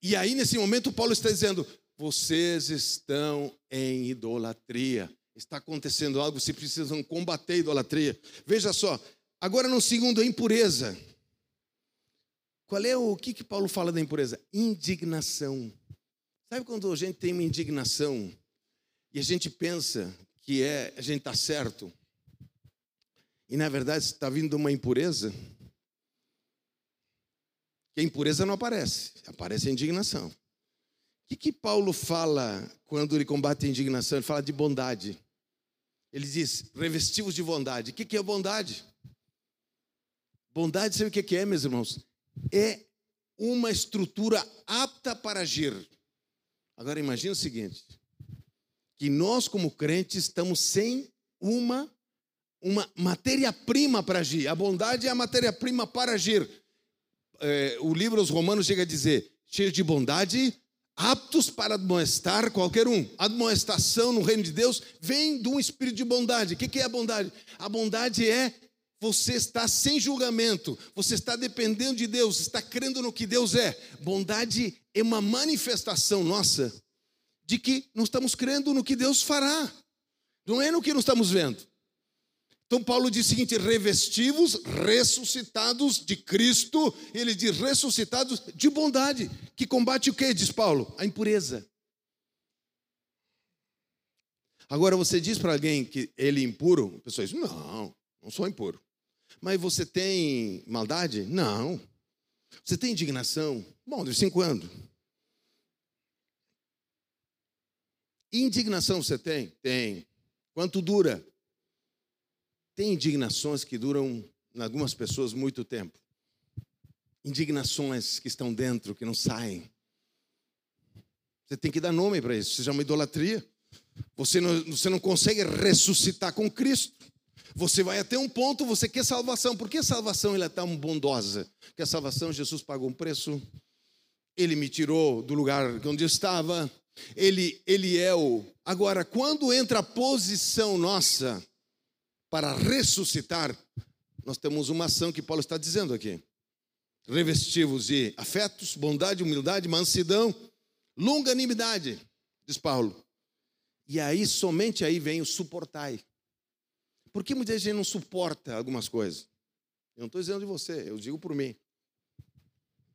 E aí, nesse momento, Paulo está dizendo, vocês estão em idolatria. Está acontecendo algo, vocês precisam combater a idolatria. Veja só, agora no segundo, a impureza. Qual é o que Paulo fala da impureza? Indignação. Sabe quando a gente tem uma indignação e a gente pensa que a gente está certo e, na verdade, está vindo uma impureza? Que a impureza não aparece, aparece a indignação. O que Paulo fala quando ele combate a indignação? Ele fala de bondade. Ele diz, revesti-vos de bondade. O que é bondade? Bondade, sabe o que é, meus irmãos? É uma estrutura apta para agir. Agora imagina o seguinte, que nós como crentes estamos sem uma matéria-prima para agir. A bondade é a matéria-prima para agir. O livro aos Romanos chega a dizer, cheio de bondade, aptos para admoestar qualquer um. Admoestação no reino de Deus vem de um espírito de bondade. O que é a bondade? A bondade é você estar sem julgamento, você está dependendo de Deus, está crendo no que Deus é. Bondade é uma manifestação nossa de que nós estamos crendo no que Deus fará. Não é no que nós estamos vendo. Então Paulo diz o seguinte, revestivos, ressuscitados de Cristo. Ele diz ressuscitados de bondade. Que combate o quê, diz Paulo? A impureza. Agora você diz para alguém que ele é impuro, a pessoa diz, não, não sou impuro. Mas você tem maldade? Não. Você tem indignação? Bom, de vez em quando. Indignação você tem? Tem. Quanto dura? Tem indignações que duram, em algumas pessoas, muito tempo. Indignações que estão dentro, que não saem. Você tem que dar nome para isso. Isso já é uma idolatria. Você não consegue ressuscitar com Cristo. Você vai até um ponto, você quer salvação. Por que a salvação é tão bondosa? Porque a salvação, Jesus pagou um preço. Ele me tirou do lugar onde eu estava. Ele é o... Agora, quando entra a posição nossa para ressuscitar, nós temos uma ação que Paulo está dizendo aqui. Revesti-vos de afetos, bondade, humildade, mansidão, longanimidade, diz Paulo. E aí, somente aí vem o suportai. Por que muita gente não suporta algumas coisas? Eu não estou dizendo de você, eu digo por mim.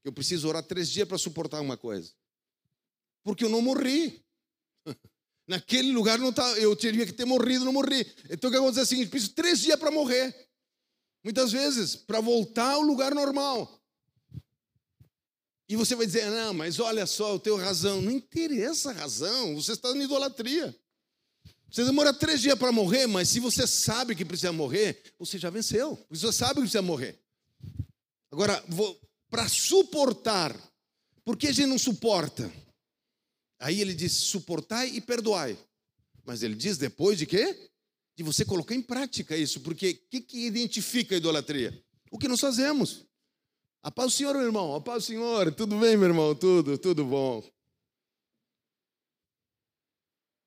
Eu preciso orar 3 dias para suportar uma coisa. Porque eu não morri. Naquele lugar não tá, eu teria que ter morrido, não morri. Então o que acontece é o seguinte, preciso 3 dias para morrer. Muitas vezes, para voltar ao lugar normal. E você vai dizer, não, mas olha só, eu tenho razão. Não interessa a razão, você está na idolatria. Você demora 3 dias para morrer, mas se você sabe que precisa morrer, você já venceu. Você sabe que precisa morrer. Agora, para suportar, por que a gente não suporta? Aí ele diz, suportai e perdoai. Mas ele diz, depois de quê? De você colocar em prática isso. Porque o que identifica a idolatria? O que nós fazemos. A paz do Senhor, meu irmão. A paz do Senhor. Tudo bem, meu irmão? Tudo bom.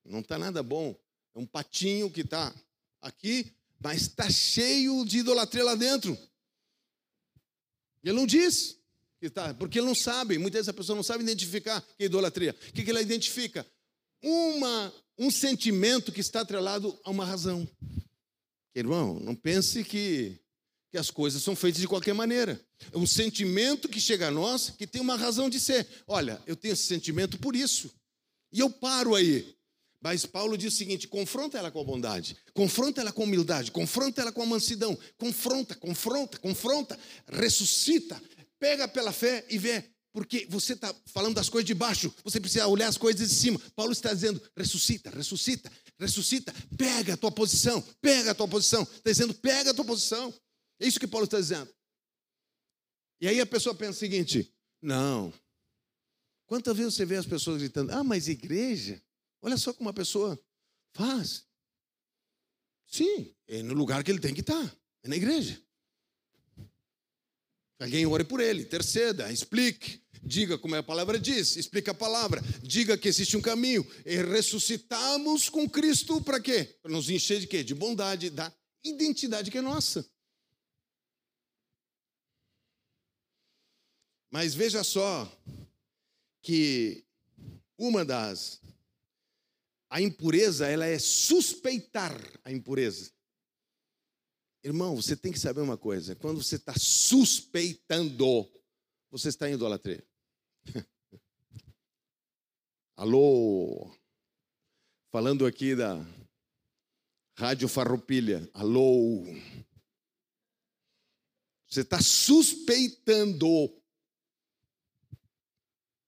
Não está nada bom. É um patinho que está aqui, mas está cheio de idolatria lá dentro. Ele não diz. Porque ele não sabe, muitas vezes a pessoa não sabe identificar que é idolatria. O que ela identifica? Um sentimento que está atrelado a uma razão. Irmão, não pense que as coisas são feitas de qualquer maneira. É um sentimento que chega a nós que tem uma razão de ser. Olha, eu tenho esse sentimento por isso. E eu paro aí. Mas Paulo diz o seguinte, confronta ela com a bondade, confronta ela com a humildade, confronta ela com a mansidão, confronta, ressuscita. Pega pela fé e vê, porque você está falando das coisas de baixo, você precisa olhar as coisas de cima. Paulo está dizendo, ressuscita, pega a tua posição. Está dizendo, pega a tua posição. É isso que Paulo está dizendo. E aí a pessoa pensa o seguinte, não. Quantas vezes você vê as pessoas gritando, ah, mas igreja? Olha só como a pessoa faz. Sim, é no lugar que ele tem que estar, é na igreja. Alguém ore por ele, interceda, explique, diga como a palavra diz, explica a palavra, diga que existe um caminho. E ressuscitamos com Cristo para quê? Para nos encher de quê? De bondade, da identidade que é nossa. Mas veja só que a impureza, ela é suspeitar a impureza. Irmão, você tem que saber uma coisa. Quando você está suspeitando, você está em idolatria. Alô? Falando aqui da Rádio Farroupilha. Alô? Você está suspeitando.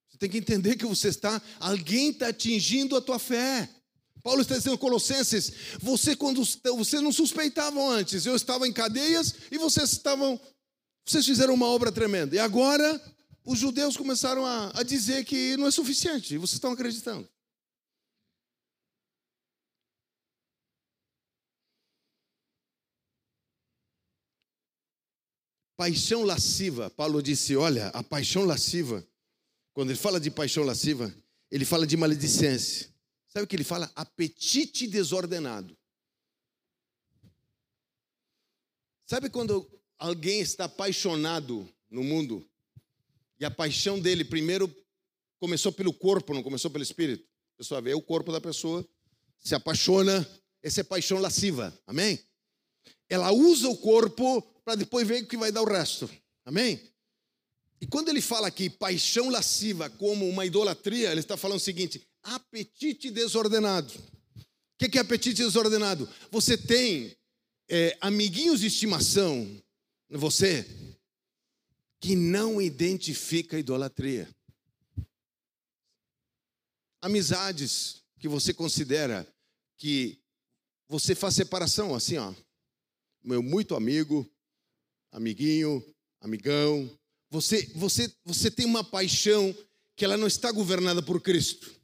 Você tem que entender que você está... Alguém está atingindo a tua fé. Paulo está dizendo, Colossenses, vocês não suspeitavam antes, eu estava em cadeias e vocês fizeram uma obra tremenda. E agora os judeus começaram a dizer que não é suficiente, e vocês estão acreditando. Paixão lasciva, Paulo disse, olha, a paixão lasciva, quando ele fala de paixão lasciva, ele fala de maledicência. Sabe o que ele fala? Apetite desordenado. Sabe quando alguém está apaixonado no mundo e a paixão dele primeiro começou pelo corpo, não começou pelo espírito? A pessoa vê o corpo da pessoa, se apaixona, essa é paixão lasciva, amém? Ela usa o corpo para depois ver o que vai dar o resto, amém? E quando ele fala aqui paixão lasciva como uma idolatria, ele está falando o seguinte... Apetite desordenado. O que é apetite desordenado? Você tem amiguinhos de estimação, você, que não identifica a idolatria. Amizades que você considera que você faz separação, assim, ó. Meu muito amigo, amiguinho, amigão. Você tem uma paixão que ela não está governada por Cristo.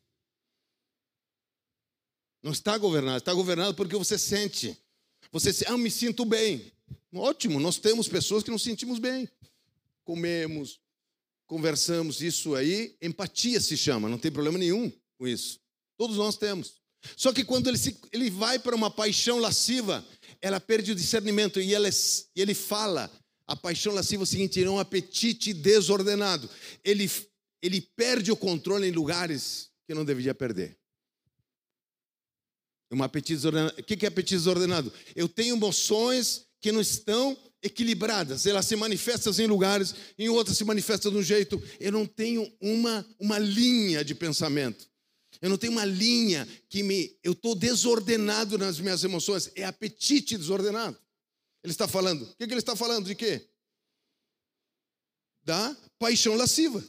Não está governado porque você sente. Você se, me sinto bem. Ótimo, nós temos pessoas que nos sentimos bem. Comemos, conversamos, isso aí, empatia se chama, não tem problema nenhum com isso. Todos nós temos. Só que quando ele vai para uma paixão lasciva, ela perde o discernimento e ele fala, a paixão lasciva é o seguinte, é um apetite desordenado. Ele perde o controle em lugares que não deveria perder. Um apetite desordenado. O que é apetite desordenado? Eu tenho emoções que não estão equilibradas. Elas se manifestam em lugares, em outras se manifestam de um jeito. Eu não tenho uma linha de pensamento. Eu não tenho uma linha que me... Eu estou desordenado nas minhas emoções. É apetite desordenado. Ele está falando. O que ele está falando? De quê? Da paixão lasciva.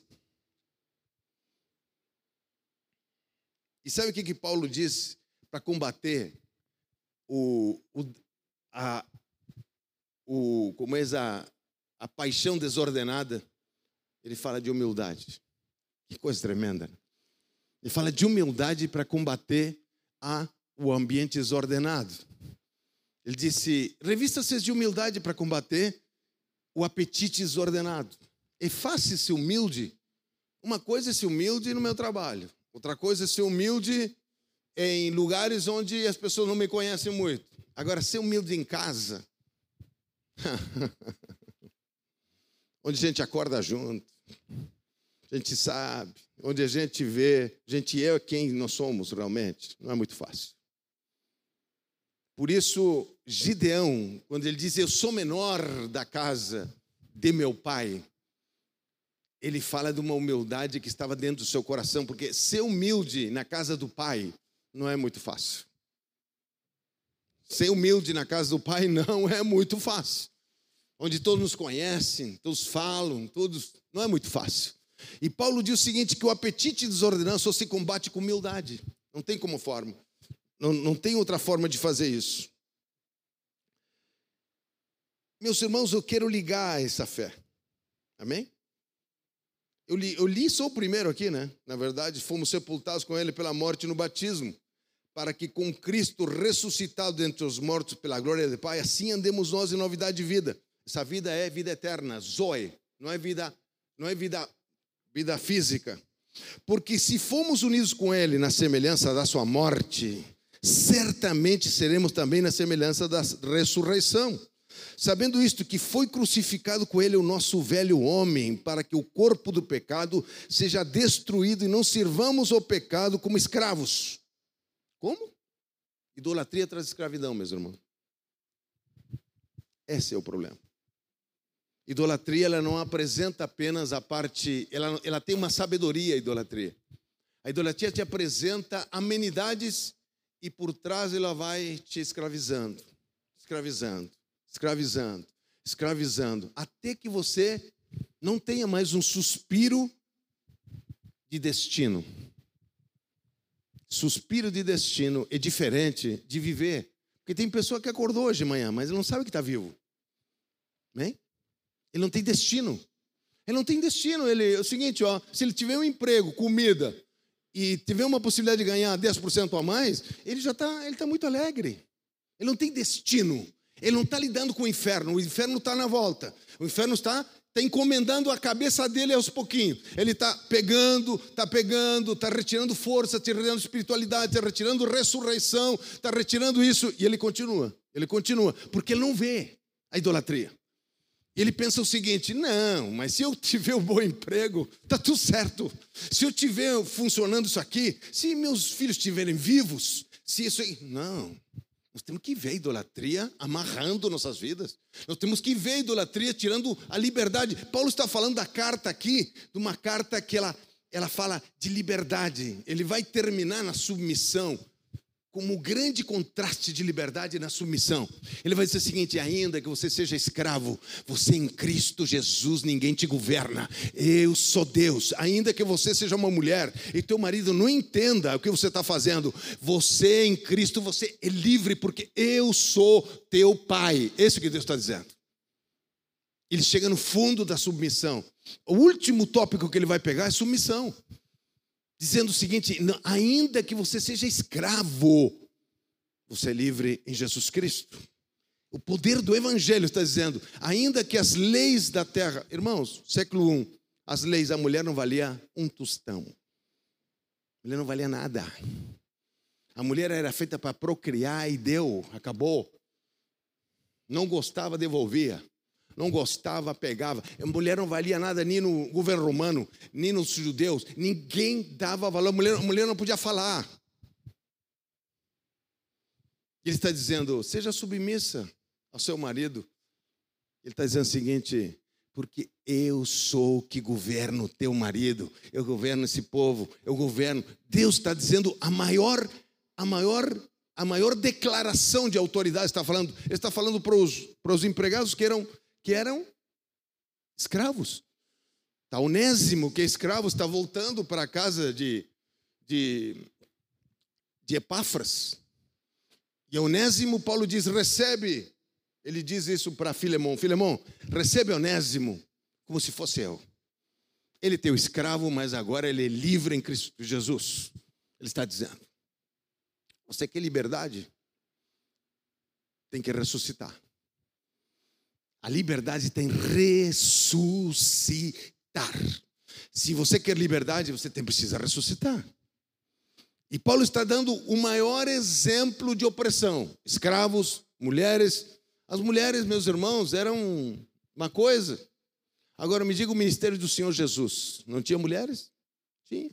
E sabe o que Paulo diz para combater a paixão desordenada? Ele fala de humildade. Que coisa tremenda, né? Ele fala de humildade para combater o ambiente desordenado. Ele disse, revista-se de humildade para combater o apetite desordenado. E faça-se humilde. Uma coisa é ser humilde no meu trabalho. Outra coisa é ser humilde em lugares onde as pessoas não me conhecem muito. Agora, ser humilde em casa. Onde a gente acorda junto. A gente sabe, onde a gente vê, a gente é quem nós somos realmente, não é muito fácil. Por isso, Gideão, quando ele diz, eu sou menor da casa de meu pai, ele fala de uma humildade que estava dentro do seu coração, porque ser humilde na casa do pai não é muito fácil. Ser humilde na casa do pai não é muito fácil. Onde todos nos conhecem, todos falam, todos, não é muito fácil. E Paulo diz o seguinte, que o apetite desordenado só se combate com humildade. Não tem como forma. Não tem outra forma de fazer isso. Meus irmãos, eu quero ligar essa fé. Amém? Eu li só o primeiro aqui, né? Na verdade, fomos sepultados com ele pela morte no batismo, para que com Cristo ressuscitado dentre os mortos pela glória do Pai, assim andemos nós em novidade de vida. Essa vida é vida eterna, zoe. Não é vida física, porque se fomos unidos com ele na semelhança da sua morte, certamente seremos também na semelhança da ressurreição, sabendo isto, que foi crucificado com ele o nosso velho homem, para que o corpo do pecado seja destruído e não sirvamos ao pecado como escravos. Como? Idolatria traz escravidão, meus irmãos. Esse é o problema. Idolatria, ela não apresenta apenas a parte... Ela tem uma sabedoria, a idolatria. A idolatria te apresenta amenidades e por trás ela vai te escravizando. Até que você não tenha mais um suspiro de destino. Suspiro de destino é diferente de viver. Porque tem pessoa que acordou hoje de manhã, mas não sabe que está vivo. Amém? Ele não tem destino. É o seguinte, ó, se ele tiver um emprego, comida, e tiver uma possibilidade de ganhar 10% a mais, ele tá muito alegre. Ele não tem destino. Ele não está lidando com o inferno. O inferno está na volta. O inferno está encomendando a cabeça dele aos pouquinhos. Ele está pegando, está retirando força, está retirando espiritualidade, está retirando ressurreição, está retirando isso. E ele continua, porque ele não vê a idolatria. Ele pensa o seguinte, não, mas se eu tiver um bom emprego, está tudo certo. Se eu tiver funcionando isso aqui, se meus filhos estiverem vivos, se isso aí... Não, nós temos que ver a idolatria amarrando nossas vidas. Nós temos que ver a idolatria tirando a liberdade. Paulo está falando da carta aqui, de uma carta que ela fala de liberdade. Ele vai terminar na submissão, como um grande contraste de liberdade na submissão. Ele vai dizer o seguinte, ainda que você seja escravo, você em Cristo Jesus, ninguém te governa. Eu sou Deus. Ainda que você seja uma mulher e teu marido não entenda o que você está fazendo, você em Cristo, você é livre, porque eu sou teu pai. Esse é o que Deus está dizendo. Ele chega no fundo da submissão. O último tópico que ele vai pegar é submissão. Dizendo o seguinte, ainda que você seja escravo, você é livre em Jesus Cristo. O poder do evangelho está dizendo, ainda que as leis da terra... Irmãos, século I, as leis, a mulher não valia um tostão. A mulher não valia nada. A mulher era feita para procriar e deu, acabou. Não gostava, devolvia. Não gostava, pegava. A mulher não valia nada nem no governo romano, nem nos judeus. Ninguém dava valor. A mulher não podia falar. Ele está dizendo, seja submissa ao seu marido. Ele está dizendo o seguinte, Porque eu sou o que governo o teu marido, eu governo esse povo, eu governo. Deus está dizendo a maior declaração de autoridade. Está falando, ele está falando para os empregados que eram escravos. Tá, Onésimo, que é escravo, está voltando para a casa de Epáfras. E Onésimo, Paulo diz, recebe. Ele diz isso para Filemão. Filemão, recebe Onésimo como se fosse eu. Ele é teu escravo, mas agora ele é livre em Cristo Jesus. Ele está dizendo. Você quer liberdade? Tem que ressuscitar. A liberdade tem que ressuscitar. Se você quer liberdade, você precisa ressuscitar. E Paulo está dando o maior exemplo de opressão. Escravos, mulheres. As mulheres, meus irmãos, eram uma coisa. Agora me diga o ministério do Senhor Jesus. Não tinha mulheres? Tinha.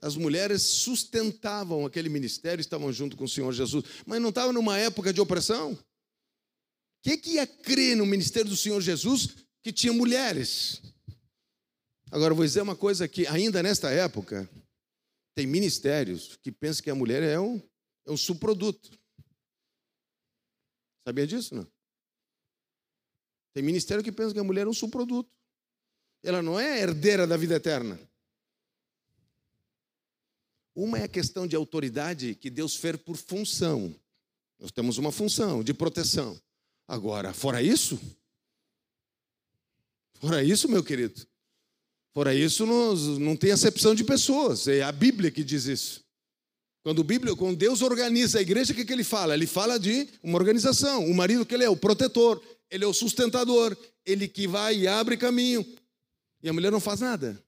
As mulheres sustentavam aquele ministério, estavam junto com o Senhor Jesus. Mas não estavam numa época de opressão? Quem que ia crer no ministério do Senhor Jesus que tinha mulheres? Agora, eu vou dizer uma coisa que ainda nesta época tem ministérios que pensam que a mulher é um subproduto. Sabia disso, não? Tem ministério que pensa que a mulher é um subproduto. Ela não é herdeira da vida eterna. Uma é a questão de autoridade que Deus fez por função. Nós temos uma função de proteção. Agora, fora isso, meu querido, fora isso, não tem acepção de pessoas. É a Bíblia que diz isso. Quando Deus organiza a igreja, o que ele fala? Ele fala de uma organização. O marido que ele é o protetor, ele é o sustentador, ele que vai e abre caminho. E a mulher não faz nada.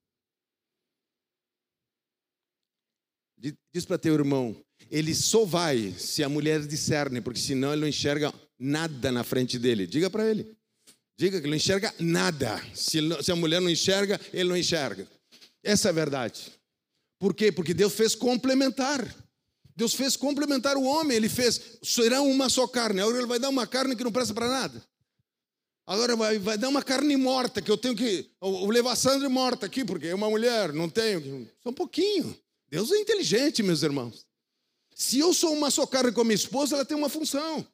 Diz para teu irmão, ele só vai se a mulher discerne, porque senão ele não enxerga nada na frente dele. Diga para ele. Diga que ele não enxerga nada. Se a mulher não enxerga, ele não enxerga. Essa é a verdade. Por quê? Porque Deus fez complementar. Deus fez complementar o homem. Ele fez, será uma só carne. Agora ele vai dar uma carne que não presta para nada. Agora vai dar uma carne morta, que eu tenho que... Eu vou levar a Sandra morta aqui, porque é uma mulher, não tenho... Só um pouquinho. Deus é inteligente, meus irmãos. Se eu sou uma só carne com a minha esposa, ela tem uma função.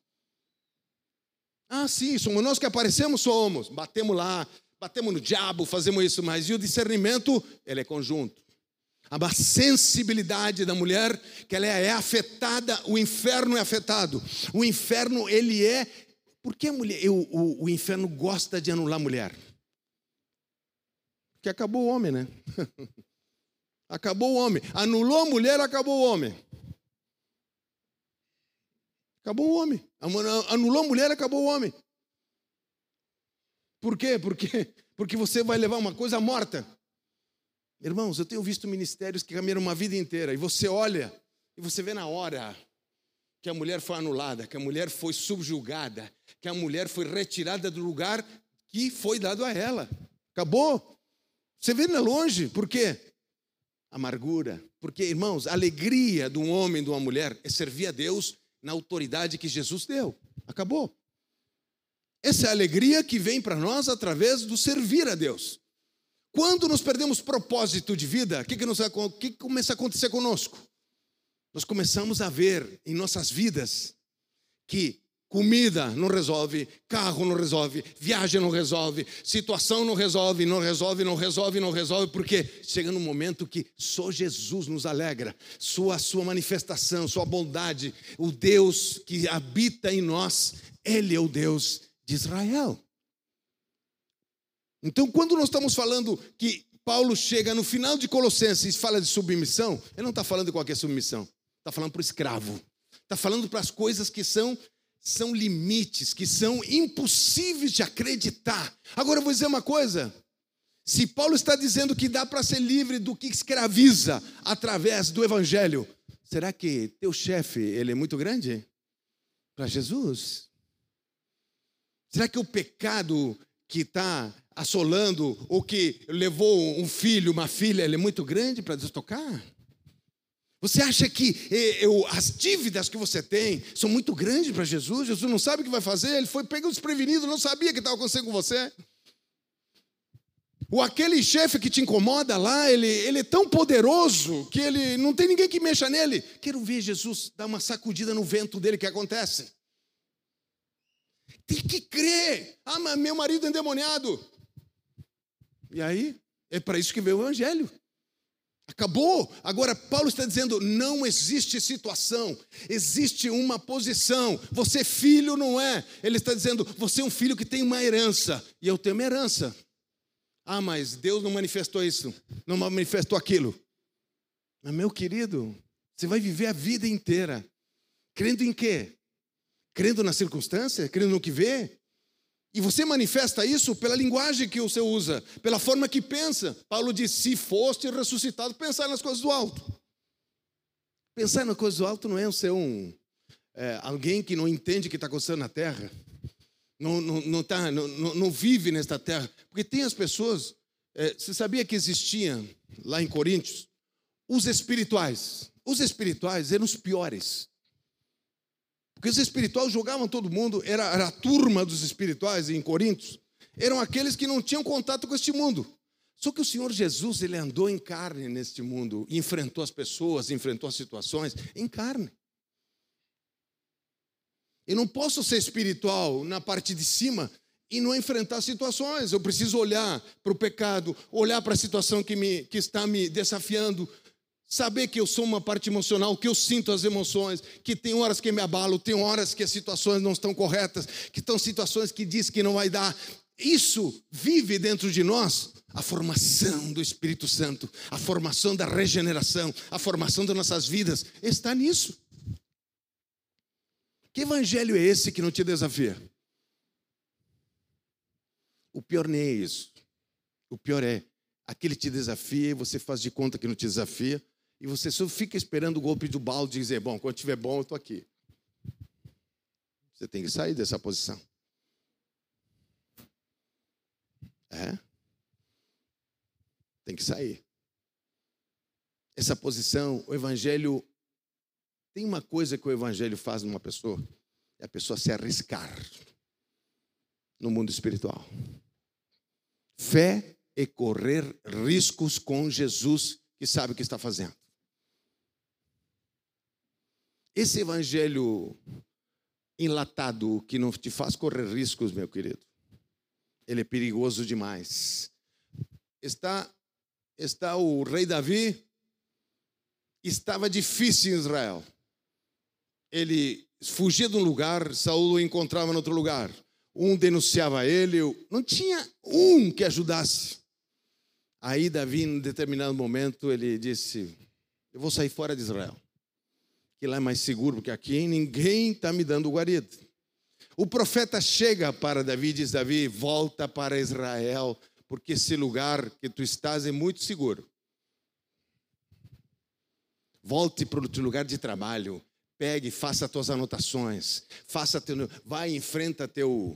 Ah, sim, somos nós que aparecemos, somos. Batemos lá, batemos no diabo, fazemos isso, mas e o discernimento? Ele é conjunto. A sensibilidade da mulher, que ela é afetada, o inferno é afetado. O inferno, ele é... Por que a mulher, o inferno gosta de anular a mulher? Porque acabou o homem, né? Acabou o homem. Anulou a mulher, acabou o homem. Acabou o homem. Anulou a mulher, acabou o homem. Por quê? Porque você vai levar uma coisa morta. Irmãos, eu tenho visto ministérios que caminharam uma vida inteira. E você olha, e você vê na hora que a mulher foi anulada, que a mulher foi subjugada, que a mulher foi retirada do lugar que foi dado a ela. Acabou. Você vê longe. Por quê? Amargura. Porque, irmãos, a alegria de um homem e de uma mulher é servir a Deus na autoridade que Jesus deu. Acabou. Essa é a alegria que vem para nós através do servir a Deus. Quando nós perdemos propósito de vida, o que começa a acontecer conosco? Nós começamos a ver em nossas vidas que comida não resolve, carro não resolve, viagem não resolve, situação não resolve, porque chega num momento que só Jesus nos alegra, só a sua manifestação, sua bondade, o Deus que habita em nós, ele é o Deus de Israel. Então, quando nós estamos falando que Paulo chega no final de Colossenses e fala de submissão, ele não está falando de qualquer submissão. Está falando para o escravo. Está falando para as coisas que são limites, que são impossíveis de acreditar. Agora, eu vou dizer uma coisa. Se Paulo está dizendo que dá para ser livre do que escraviza através do evangelho, será que teu chefe, ele é muito grande? Para Jesus? Será que o pecado que está assolando ou que levou um filho, uma filha, ele é muito grande para Deus tocar? Você acha que as dívidas que você tem são muito grandes para Jesus? Jesus não sabe o que vai fazer, ele foi pego desprevenido, não sabia o que estava acontecendo com você. Ou aquele chefe que te incomoda lá, ele é tão poderoso que ele não tem ninguém que mexa nele. Quero ver Jesus dar uma sacudida no vento dele, que acontece. Tem que crer. Ah, mas meu marido é endemoniado. E aí, é para isso que veio o evangelho. Acabou. Agora, Paulo está dizendo, não existe situação, existe uma posição. Você filho não é. Ele está dizendo, você é um filho que tem uma herança. E eu tenho uma herança. Ah, mas Deus não manifestou isso, não manifestou aquilo. Mas, meu querido, você vai viver a vida inteira crendo em quê? Crendo na circunstância? Crendo no que vê? E você manifesta isso pela linguagem que você usa, pela forma que pensa. Paulo diz, se foste ressuscitado, pensai nas coisas do alto. Pensar nas coisas do alto não é ser alguém que não entende o que está acontecendo na terra. Não vive nesta terra. Porque tem as pessoas... Você sabia que existiam, lá em Coríntios, os espirituais. Os espirituais eram os piores. Porque os espirituais jogavam todo mundo. Era a turma dos espirituais em Coríntios. Eram aqueles que não tinham contato com este mundo. Só que o Senhor Jesus, ele andou em carne neste mundo. Enfrentou as pessoas, enfrentou as situações em carne. Eu não posso ser espiritual na parte de cima e não enfrentar situações. Eu preciso olhar para o pecado, olhar para a situação que está me desafiando, saber que eu sou uma parte emocional, que eu sinto as emoções, que tem horas que me abalo, tem horas que as situações não estão corretas, que estão situações que diz que não vai dar. Isso vive dentro de nós a formação do Espírito Santo, a formação da regeneração, a formação das nossas vidas. Está nisso. Que evangelho é esse que não te desafia? O pior nem é isso. O pior é aquele que te desafia e você faz de conta que não te desafia e você só fica esperando o golpe do balde e dizer, bom, quando estiver bom, eu estou aqui. Você tem que sair dessa posição. Tem que sair. Essa posição, o evangelho... Tem uma coisa que o evangelho faz numa pessoa, é a pessoa se arriscar no mundo espiritual. Fé é correr riscos com Jesus, que sabe o que está fazendo. Esse evangelho enlatado que não te faz correr riscos, meu querido, ele é perigoso demais. Está o rei Davi, estava difícil em Israel. Ele fugia de um lugar, Saul o encontrava em outro lugar. Um denunciava ele, não tinha um que ajudasse. Aí Davi, em determinado momento, ele disse, eu vou sair fora de Israel, que lá é mais seguro, porque aqui ninguém está me dando guarida. O profeta chega para Davi e diz, Davi, volta para Israel, porque esse lugar que tu estás é muito seguro. Volte para o teu lugar de trabalho. Pegue, faça tuas anotações, vai, enfrenta teu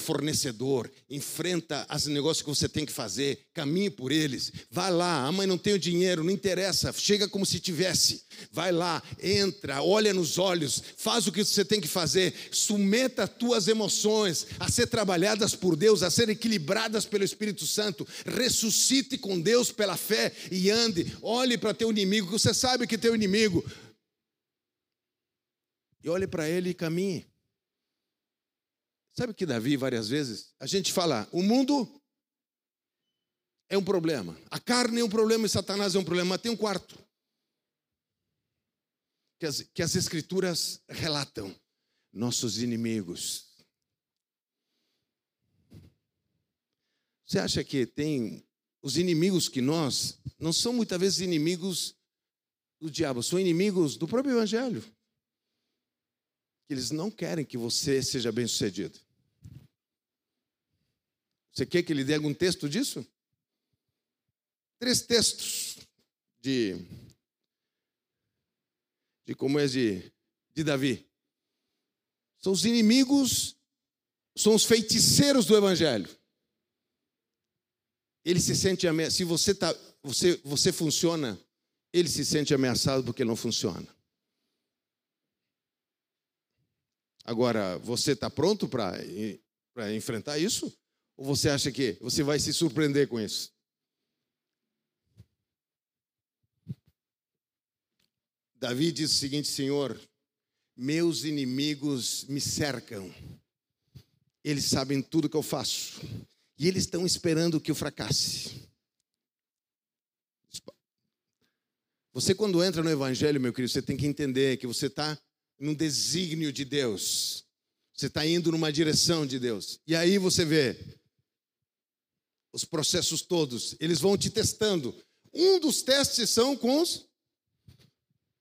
fornecedor, enfrenta os negócios que você tem que fazer, caminhe por eles, vai lá, ah, mãe, não tenho dinheiro, não interessa, chega como se tivesse, vai lá, entra, olha nos olhos, faz o que você tem que fazer, submeta tuas emoções a ser trabalhadas por Deus, a ser equilibradas pelo Espírito Santo, ressuscite com Deus pela fé e ande, olhe para teu inimigo, que você sabe que teu inimigo... E olhe para ele e caminhe. Sabe que Davi, várias vezes, a gente fala, o mundo é um problema. A carne é um problema e Satanás é um problema. Mas tem um quarto. Que as escrituras relatam. Nossos inimigos. Você acha que tem os inimigos que nós, não são muitas vezes inimigos do diabo, são inimigos do próprio evangelho. Que eles não querem que você seja bem-sucedido. Você quer que ele dê algum texto disso? 3 textos de como é de Davi. São os inimigos, são os feiticeiros do evangelho. Ele se sente... Se você funciona ele se sente ameaçado porque não funciona. Agora, você está pronto para enfrentar isso? Ou você acha que você vai se surpreender com isso? Davi diz o seguinte: Senhor, meus inimigos me cercam. Eles sabem tudo que eu faço. E eles estão esperando que eu fracasse. Você, quando entra no Evangelho, meu querido, você tem que entender que você está num desígnio de Deus. Você está indo numa direção de Deus. E aí você vê os processos todos. Eles vão te testando. Um dos testes são com os...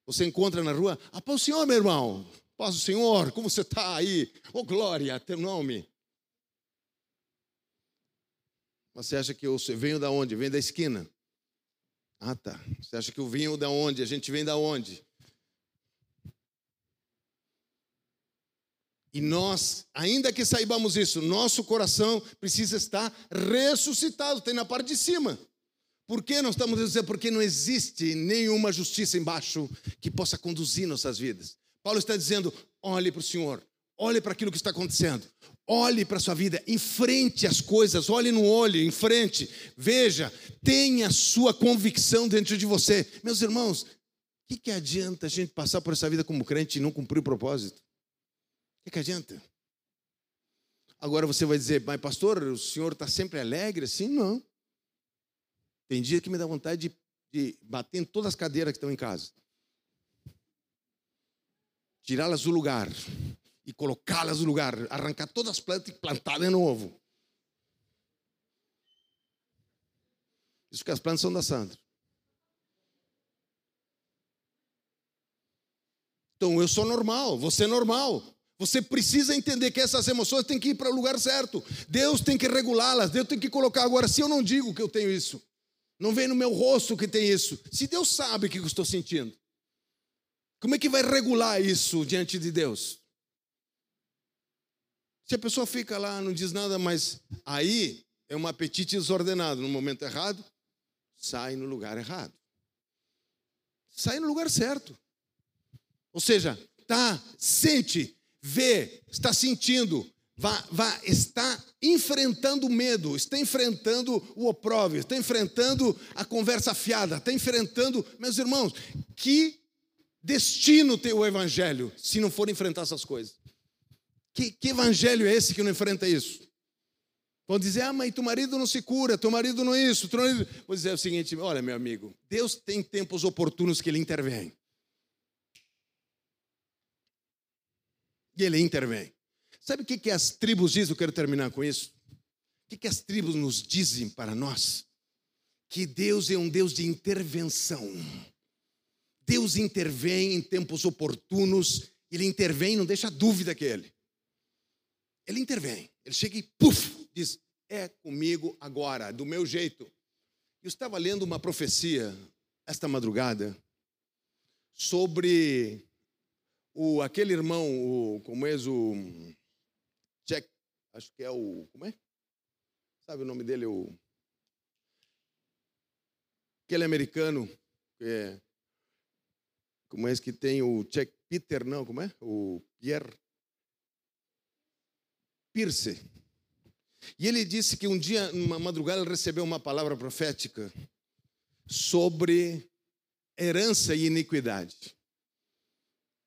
Você encontra na rua: ah, paz do Senhor, meu irmão. Paz do Senhor, como você está aí? Oh, glória, teu nome. Mas você acha que eu venho da onde? Venho da esquina. Ah, tá. Você acha que eu venho da onde? A gente vem da onde? E nós, ainda que saibamos isso, nosso coração precisa estar ressuscitado, tem na parte de cima. Por que nós estamos dizendo? Porque não existe nenhuma justiça embaixo que possa conduzir nossas vidas. Paulo está dizendo: olhe para o Senhor, olhe para aquilo que está acontecendo, olhe para a sua vida, enfrente as coisas, olhe no olho, enfrente, veja, tenha a sua convicção dentro de você. Meus irmãos, o que adianta a gente passar por essa vida como crente e não cumprir o propósito? O que adianta? Agora você vai dizer: mas pastor, o senhor está sempre alegre assim? Não. Tem dia que me dá vontade de bater em todas as cadeiras que estão em casa. Tirá-las do lugar e colocá-las no lugar. Arrancar todas as plantas e plantar de novo. Isso que as plantas são da Sandra. Então eu sou normal, você é normal. Você precisa entender que essas emoções têm que ir para o lugar certo. Deus tem que regulá-las, Deus tem que colocar. Agora, se eu não digo que eu tenho isso, não vem no meu rosto que tem isso, se Deus sabe o que eu estou sentindo, como é que vai regular isso diante de Deus? Se a pessoa fica lá, não diz nada, mas aí é um apetite desordenado. No momento errado, sai no lugar errado. Sai no lugar certo. Ou seja, tá, sente, vê, está sentindo, está enfrentando o medo, está enfrentando o opróbrio, está enfrentando a conversa fiada, está enfrentando... Meus irmãos, que destino tem o evangelho se não for enfrentar essas coisas? Que evangelho é esse que não enfrenta isso? Vão dizer: ah, mas teu marido não se cura, teu marido não é isso, teu marido... Vou dizer o seguinte: olha, meu amigo, Deus tem tempos oportunos que Ele intervém. E Ele intervém. Sabe o que as tribos dizem? Eu quero terminar com isso. O que as tribos nos dizem para nós? Que Deus é um Deus de intervenção. Deus intervém em tempos oportunos. Ele intervém e não deixa dúvida que é Ele. Ele intervém. Ele chega e puf, diz: é comigo agora, do meu jeito. Eu estava lendo uma profecia esta madrugada sobre... aquele irmão, Jack, acho que é o... Como é? Sabe o nome dele? Aquele americano, como é esse que tem o Jack Peter, não, como é? O Pierre Pierce. E ele disse que um dia, numa madrugada, ele recebeu uma palavra profética sobre herança e iniquidade.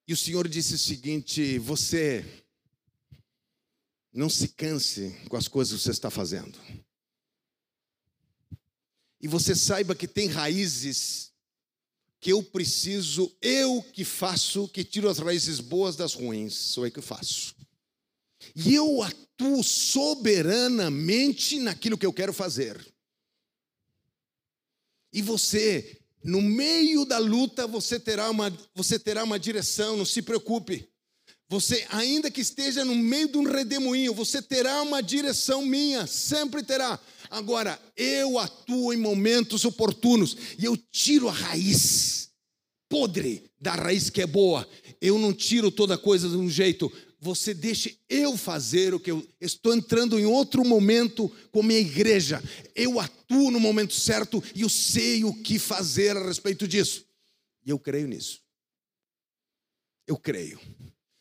E o Senhor disse o seguinte: você não se canse com as coisas que você está fazendo. E você saiba que tem raízes que eu preciso, eu que faço, que tiro as raízes boas das ruins, sou eu que faço. E eu atuo soberanamente naquilo que eu quero fazer. E você... no meio da luta, você terá uma direção, não se preocupe. Você, ainda que esteja no meio de um redemoinho, você terá uma direção minha, sempre terá. Agora, eu atuo em momentos oportunos e eu tiro a raiz podre da raiz que é boa. Eu não tiro toda coisa de um jeito. Você deixe eu fazer o que eu estou entrando em outro momento com a minha igreja. Eu atuo no momento certo e eu sei o que fazer a respeito disso. E eu creio nisso. Eu creio.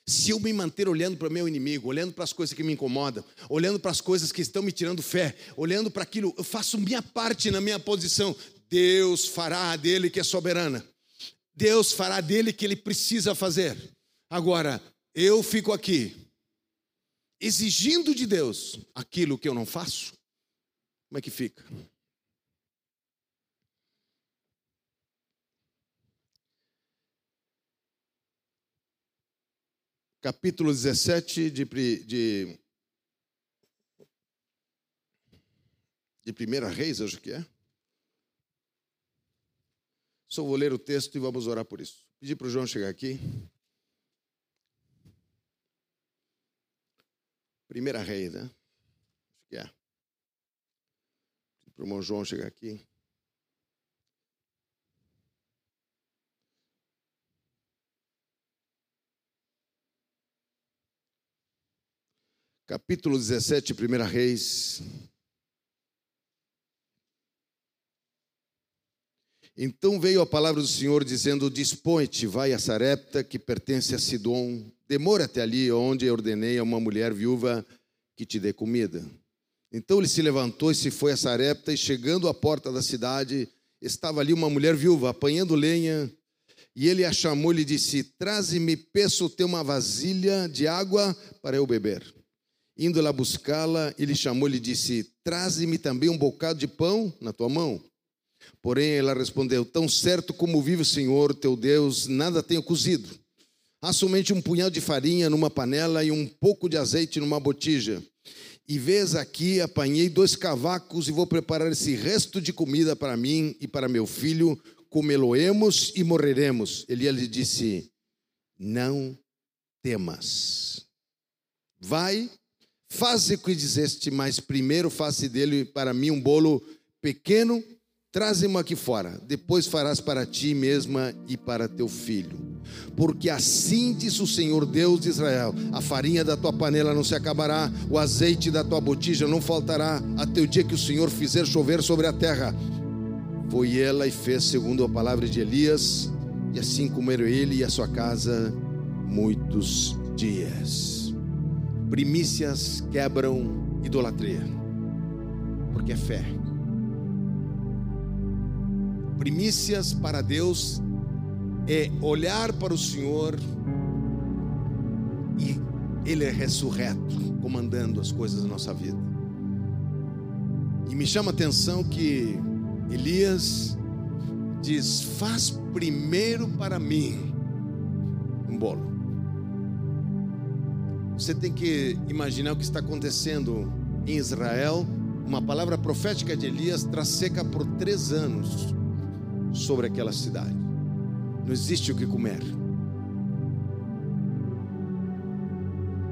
Se eu me manter olhando para o meu inimigo, olhando para as coisas que me incomodam, olhando para as coisas que estão me tirando fé, olhando para aquilo, eu faço minha parte na minha posição. Deus fará dele que é soberana. Deus fará dele que ele precisa fazer. Agora, eu fico aqui exigindo de Deus aquilo que eu não faço. Como é que fica? Capítulo 17 de 1 Reis, acho que é. Só vou ler o texto e vamos orar por isso. Pedi para o João chegar aqui. 1 Reis, né? Acho que é. Pedi para o irmão João chegar aqui. Capítulo 17, 1 Reis. Então veio a palavra do Senhor dizendo: dispõe-te, vai a Sarepta, que pertence a Sidom. Demora-te ali, onde ordenei a uma mulher viúva que te dê comida. Então ele se levantou e se foi a Sarepta, e chegando à porta da cidade, estava ali uma mulher viúva, apanhando lenha. E ele a chamou e lhe disse: traze-me, peço-te, uma vasilha de água para eu beber. Indo lá buscá-la, ele chamou e lhe disse: traze-me também um bocado de pão na tua mão. Porém, ela respondeu: tão certo como vive o Senhor, teu Deus, nada tenho cozido. Há somente um punhal de farinha numa panela e um pouco de azeite numa botija. E vês aqui, apanhei 2 cavacos e vou preparar esse resto de comida para mim e para meu filho. Comê-lo-emos e morreremos. Ele lhe disse: não temas. Vai. Faze o que dizeste, mas primeiro faze dele para mim um bolo pequeno, traze-mo aqui fora, depois farás para ti mesma e para teu filho. Porque assim diz o Senhor Deus de Israel: a farinha da tua panela não se acabará, o azeite da tua botija não faltará, até o dia que o Senhor fizer chover sobre a terra. Foi ela e fez segundo a palavra de Elias, e assim comeram ele e a sua casa muitos dias. Primícias quebram idolatria, porque é fé. Primícias para Deus é olhar para o Senhor e Ele é ressurreto, comandando as coisas da nossa vida. E me chama a atenção que Elias diz: faz primeiro para mim um bolo. Você tem que imaginar o que está acontecendo em Israel. Uma palavra profética de Elias traz seca por 3 anos sobre aquela cidade. Não existe o que comer.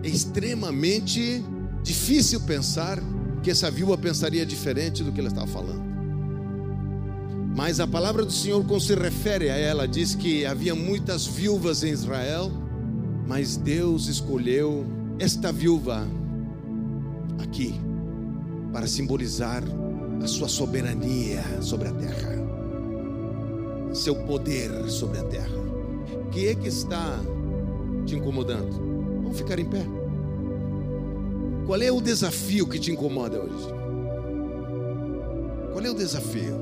É extremamente difícil pensar que essa viúva pensaria diferente do que ela estava falando. Mas a palavra do Senhor, quando se refere a ela, diz que havia muitas viúvas em Israel, mas Deus escolheu esta viúva aqui para simbolizar a sua soberania sobre a terra, seu poder sobre a terra. O que é que está te incomodando? Vamos ficar em pé. Qual é o desafio que te incomoda hoje? Qual é o desafio?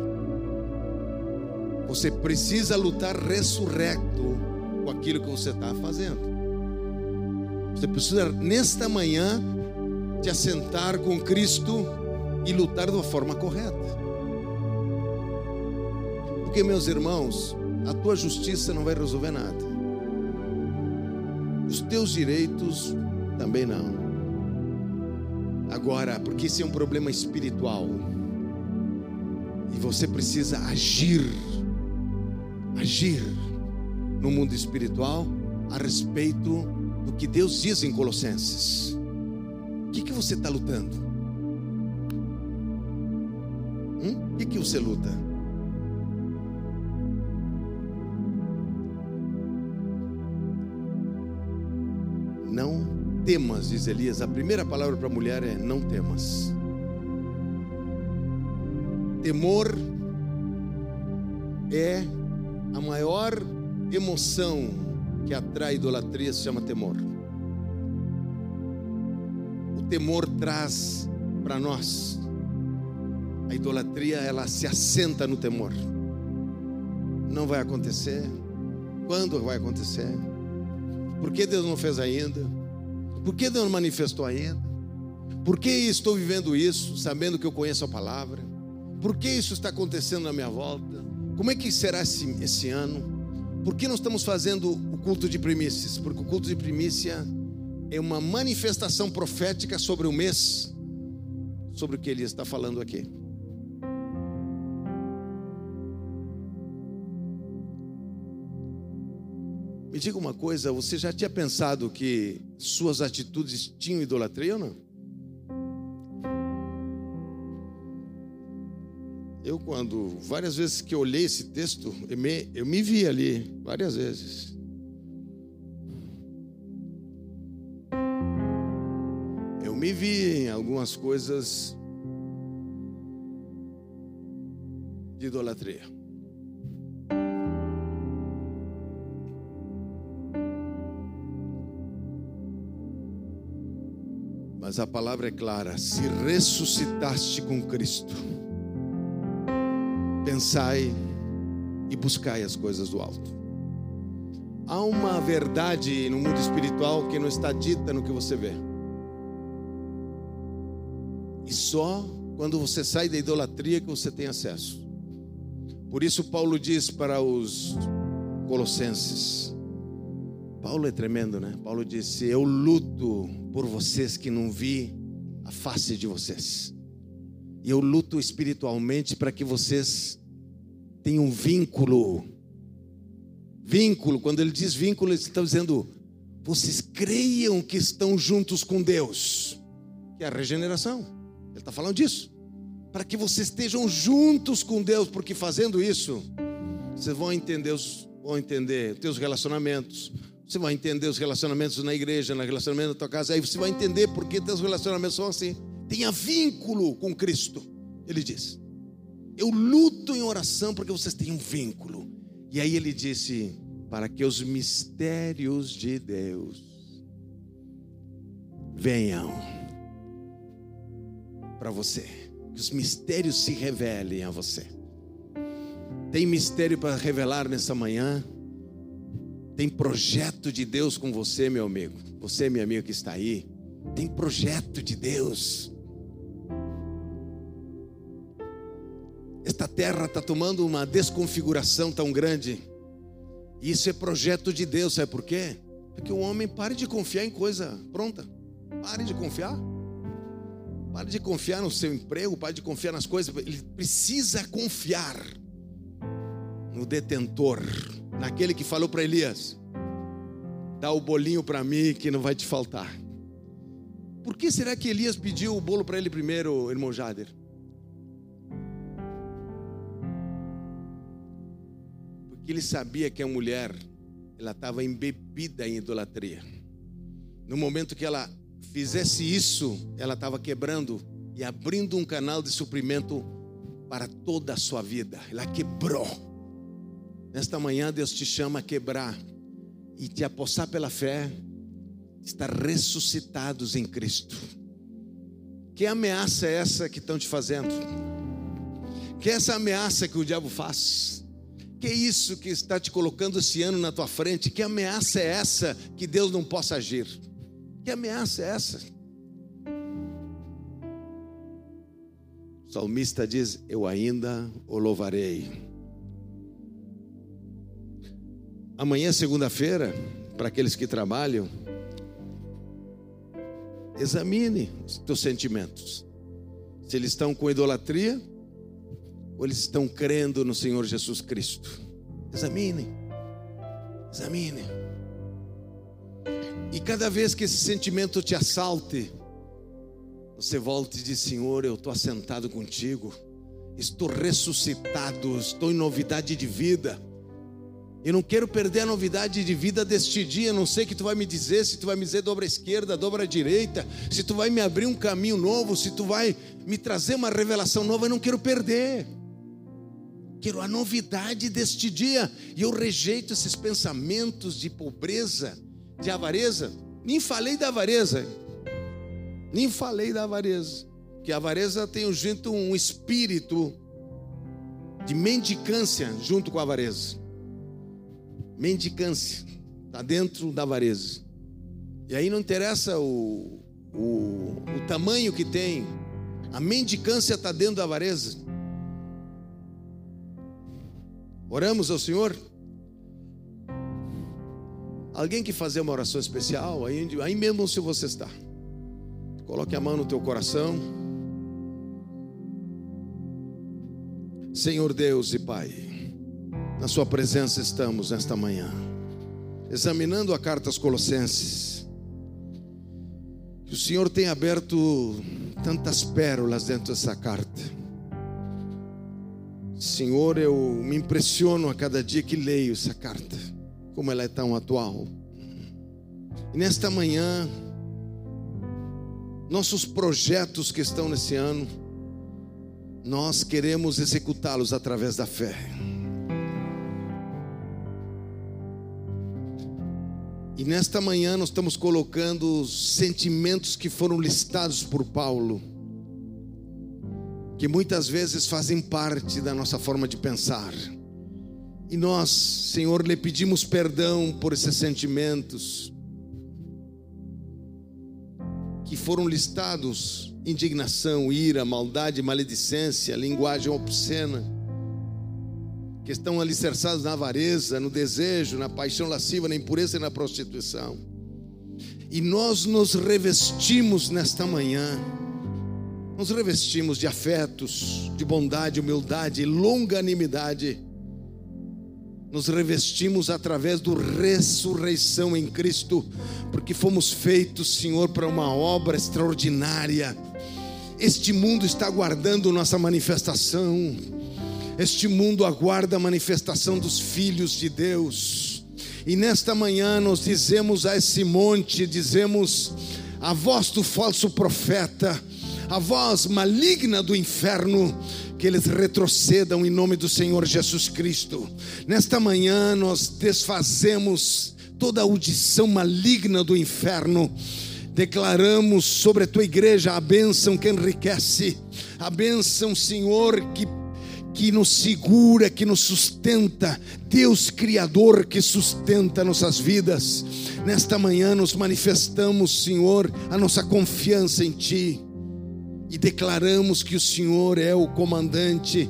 Você precisa lutar ressurreto com aquilo que você está fazendo. Você precisa, nesta manhã, te assentar com Cristo e lutar da forma correta. Porque, meus irmãos, a tua justiça não vai resolver nada. Os teus direitos também não. Agora, porque isso é um problema espiritual. E você precisa agir. Agir no mundo espiritual a respeito do que Deus diz em Colossenses. O que você está lutando? O que você luta? Não temas, diz Elias. A primeira palavra para a mulher é: não temas. Temor é a maior emoção que atrai idolatria se chama temor. O temor traz para nós. A idolatria, ela se assenta no temor. Não vai acontecer. Quando vai acontecer? Por que Deus não fez ainda? Por que Deus não manifestou ainda? Por que estou vivendo isso, sabendo que eu conheço a palavra? Por que isso está acontecendo na minha volta? Como é que será esse ano? Por que nós estamos fazendo o culto de primícias? Porque o culto de primícia é uma manifestação profética sobre o mês, sobre o que ele está falando aqui. Me diga uma coisa, você já tinha pensado que suas atitudes tinham idolatria ou não? Eu, quando, várias vezes que eu olhei esse texto, eu me vi ali, várias vezes. Eu me vi em algumas coisas de idolatria. Mas a palavra é clara: se ressuscitaste com Cristo, pensai e buscai as coisas do alto. Há uma verdade no mundo espiritual que não está dita no que você vê. E só quando você sai da idolatria que você tem acesso. Por isso Paulo diz para os colossenses. Paulo é tremendo, né? Paulo disse: eu luto por vocês que não vi a face de vocês. E eu luto espiritualmente para que vocês tenham um vínculo. Vínculo, quando ele diz vínculo, ele está dizendo: vocês creiam que estão juntos com Deus, que é a regeneração. Ele está falando disso. Para que vocês estejam juntos com Deus, porque fazendo isso, vocês vão entender os teus relacionamentos. Você vai entender os relacionamentos na igreja, no relacionamento na tua casa. Aí você vai entender porque teus relacionamentos são assim. Tenha vínculo com Cristo. Ele diz: eu luto em oração para que vocês tenham vínculo. E aí ele disse: para que os mistérios de Deus venham para você, que os mistérios se revelem a você. Tem mistério para revelar nessa manhã. Tem projeto de Deus com você, meu amigo. Você, minha amiga, que está aí, tem projeto de Deus. Esta terra está tomando uma desconfiguração tão grande. Isso é projeto de Deus, sabe por quê? Porque o homem pare de confiar em coisa pronta. Pare de confiar. Pare de confiar no seu emprego, pare de confiar nas coisas. Ele precisa confiar no detentor, naquele que falou para Elias: dá o bolinho para mim que não vai te faltar. Por que será que Elias pediu o bolo para ele primeiro, irmão Jader? Porque ele sabia que a mulher, ela estava embebida em idolatria. No momento que ela fizesse isso, ela estava quebrando e abrindo um canal de suprimento para toda a sua vida. Ela quebrou. Nesta manhã Deus te chama a quebrar e te apossar pela fé, estar ressuscitados em Cristo. Que ameaça é essa que estão te fazendo? Que é essa ameaça que o diabo faz? Que é isso que está te colocando esse ano na tua frente? Que ameaça é essa que Deus não possa agir? Que ameaça é essa? O salmista diz: eu ainda o louvarei. Amanhã, segunda-feira, para aqueles que trabalham, examine os teus sentimentos, se eles estão com idolatria ou eles estão crendo no Senhor Jesus Cristo. Examine. E cada vez que esse sentimento te assalte, você volta e diz: Senhor, eu estou assentado contigo, estou ressuscitado, estou em novidade de vida. Eu não quero perder a novidade de vida deste dia. Eu não sei o que tu vai me dizer, se tu vai me dizer dobra à esquerda, dobra à direita, se tu vai me abrir um caminho novo, se tu vai me trazer uma revelação nova. Eu não quero perder. Quero a novidade deste dia. E eu rejeito esses pensamentos de pobreza, de avareza. Nem falei da avareza. Porque a avareza tem junto um espírito de mendicância junto com a avareza. Mendicância está dentro da avareza. E aí não interessa o tamanho que tem. A mendicância está dentro da avareza. Oramos ao Senhor. Alguém que fazer uma oração especial, aí mesmo se você está, coloque a mão no teu coração. Senhor Deus e Pai, na sua presença estamos nesta manhã, examinando a carta aos Colossenses. Que o Senhor tem aberto tantas pérolas dentro dessa carta. Senhor, eu me impressiono a cada dia que leio essa carta, como ela é tão atual. E nesta manhã, nossos projetos que estão nesse ano, nós queremos executá-los através da fé. E nesta manhã nós estamos colocando os sentimentos que foram listados por Paulo, que muitas vezes fazem parte da nossa forma de pensar. E nós, Senhor, lhe pedimos perdão por esses sentimentos que foram listados: indignação, ira, maldade, maledicência, linguagem obscena, que estão alicerçados na avareza, no desejo, na paixão lasciva, na impureza e na prostituição. E nós nos revestimos nesta manhã. Nos revestimos de afetos, de bondade, humildade, longanimidade. Nos revestimos através do ressurreição em Cristo, porque fomos feitos, Senhor, para uma obra extraordinária. Este mundo está aguardando nossa manifestação. Este mundo aguarda a manifestação dos filhos de Deus. E nesta manhã nós dizemos a esse monte, dizemos a voz do falso profeta, a voz maligna do inferno, que eles retrocedam em nome do Senhor Jesus Cristo. Nesta manhã nós desfazemos toda a audição maligna do inferno. Declaramos sobre a tua igreja a bênção que enriquece, a bênção, Senhor, que nos segura, que nos sustenta. Deus Criador que sustenta nossas vidas. Nesta manhã nos manifestamos, Senhor, a nossa confiança em Ti. E declaramos que o Senhor é o comandante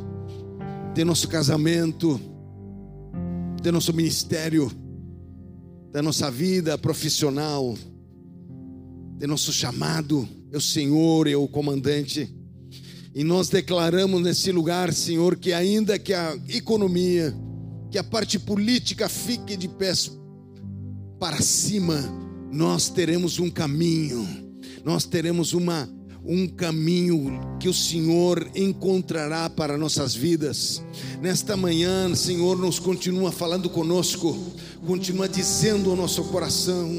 de nosso casamento, de nosso ministério, da nossa vida profissional, de nosso chamado. É o Senhor, é o comandante. E nós declaramos nesse lugar, Senhor, que ainda que a economia, que a parte política fique de pés para cima, nós teremos um caminho, nós teremos um caminho que o Senhor encontrará para nossas vidas. Nesta manhã, Senhor, nos continua falando conosco, continua dizendo ao nosso coração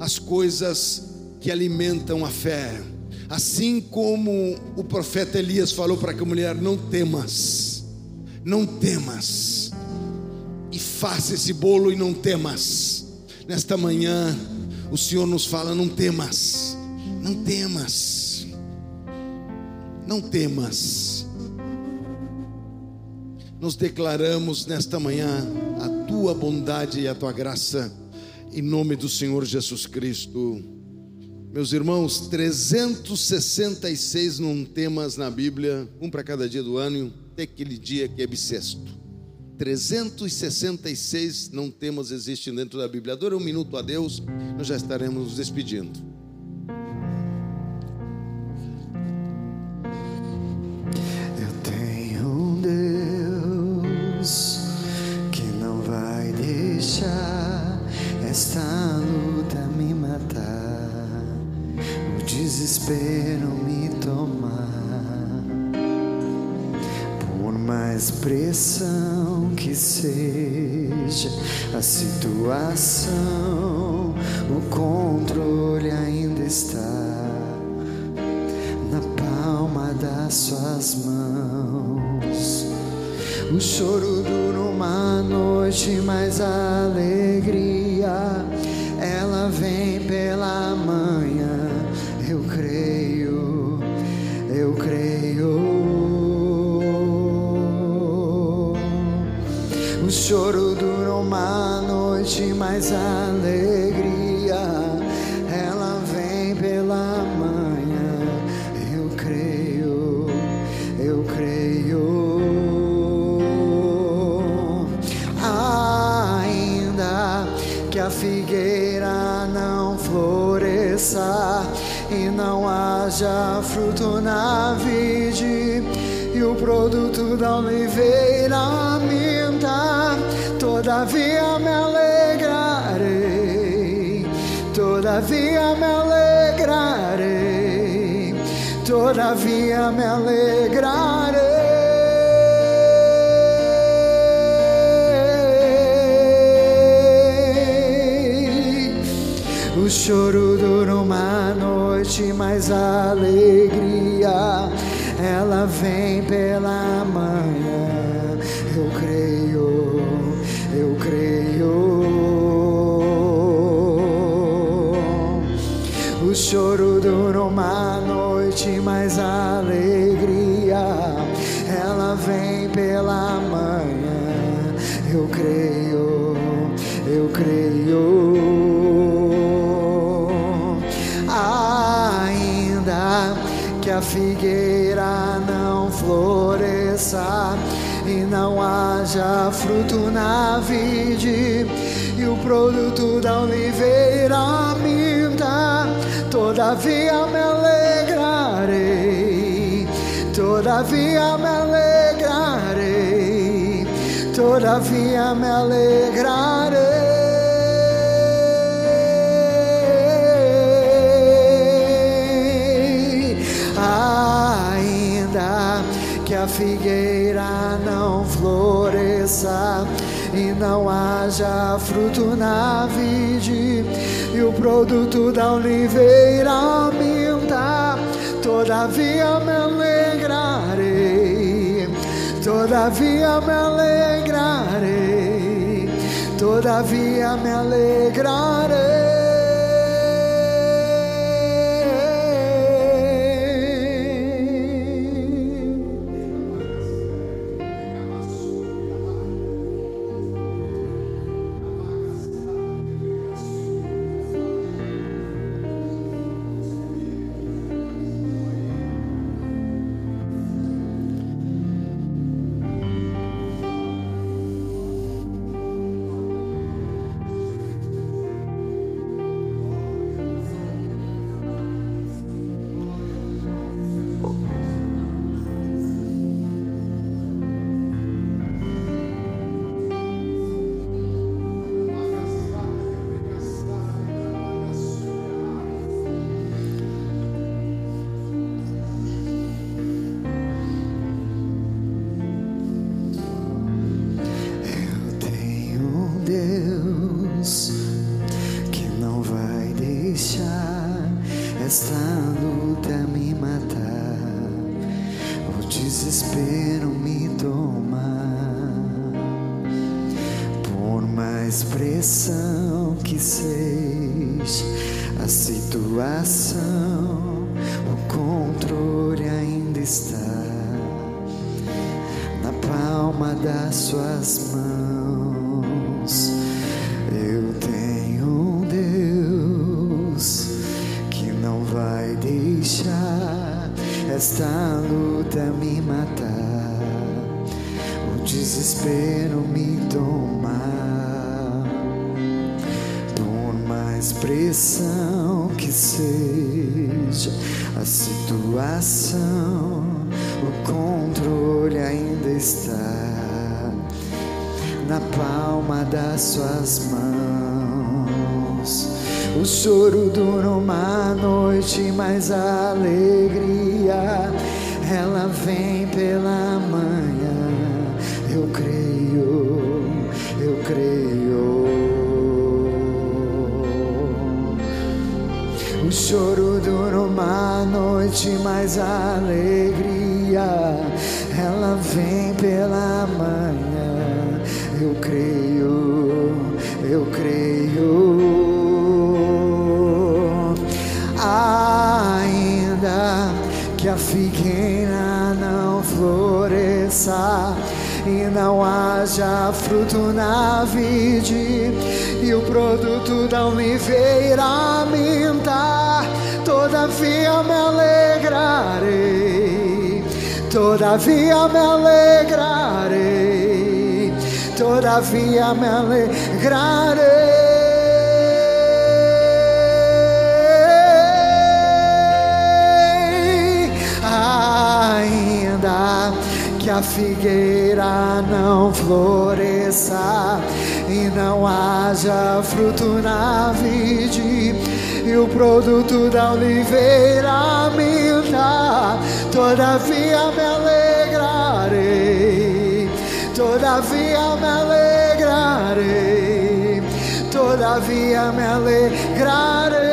as coisas que alimentam a fé. Assim como o profeta Elias falou para que a mulher: não temas, não temas, e faça esse bolo e não temas. Nesta manhã o Senhor nos fala: não temas, não temas, não temas. Nos declaramos nesta manhã a tua bondade e a tua graça, em nome do Senhor Jesus Cristo. Meus irmãos, 366 não temas na Bíblia, um para cada dia do ano, até aquele dia que é bissexto. 366 não temas existem dentro da Bíblia. Adora um minuto a Deus, nós já estaremos nos despedindo. Que não vai deixar esta luta me matar, o desespero me tomar. Por mais pressão que seja a situação, o controle ainda está na palma das suas mãos. O choro dura uma noite, mas a alegria ela vem pela manhã. Eu creio, eu creio. O choro dura uma noite, mas a alegria ela vem pela manhã. Eu creio, eu creio. Que a figueira não floresça e não haja fruto na vide, e o produto da oliveira minta, todavia me alegrarei, todavia me alegrarei, todavia me alegrarei. O choro dura uma noite, mas a alegria ela vem pela manhã. Eu creio, eu creio. O choro dura uma noite, mas a alegria ela vem pela manhã. Eu creio, eu creio. Que a figueira não floresça e não haja fruto na vide, e o produto da oliveira minta, todavia me alegrarei, todavia me alegrarei, todavia me alegrarei. Ainda que a figueira não floresça e não haja fruto na vide, e o produto da oliveira minta, todavia me alegrarei, todavia me alegrarei, todavia me alegrarei. ela vem pela manhã. Eu creio, eu creio. Ainda que a figueira não floresça e não haja fruto na vide, e o produto da oliveira minta, todavia me alegrarei, todavia me alegrarei, todavia me alegrarei. Ainda que a figueira não floresça e não haja fruto na vide, e o produto da oliveira minta, todavia me alegrarei, todavia me alegrarei, todavia me alegrarei.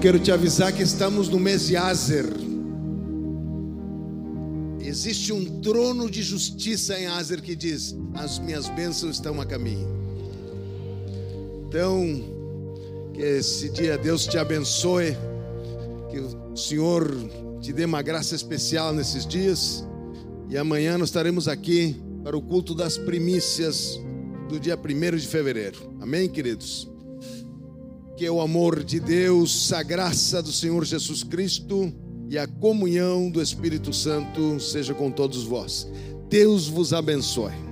Quero te avisar que estamos no mês de Azer. Existe um trono de justiça em Azer que diz: as minhas bênçãos estão a caminho. Então, que esse dia Deus te abençoe, que o Senhor te dê uma graça especial nesses dias. E amanhã nós estaremos aqui para o culto das primícias do dia 1º de fevereiro. Amém, queridos? Que o amor de Deus, a graça do Senhor Jesus Cristo e a comunhão do Espírito Santo seja com todos vós. Deus vos abençoe.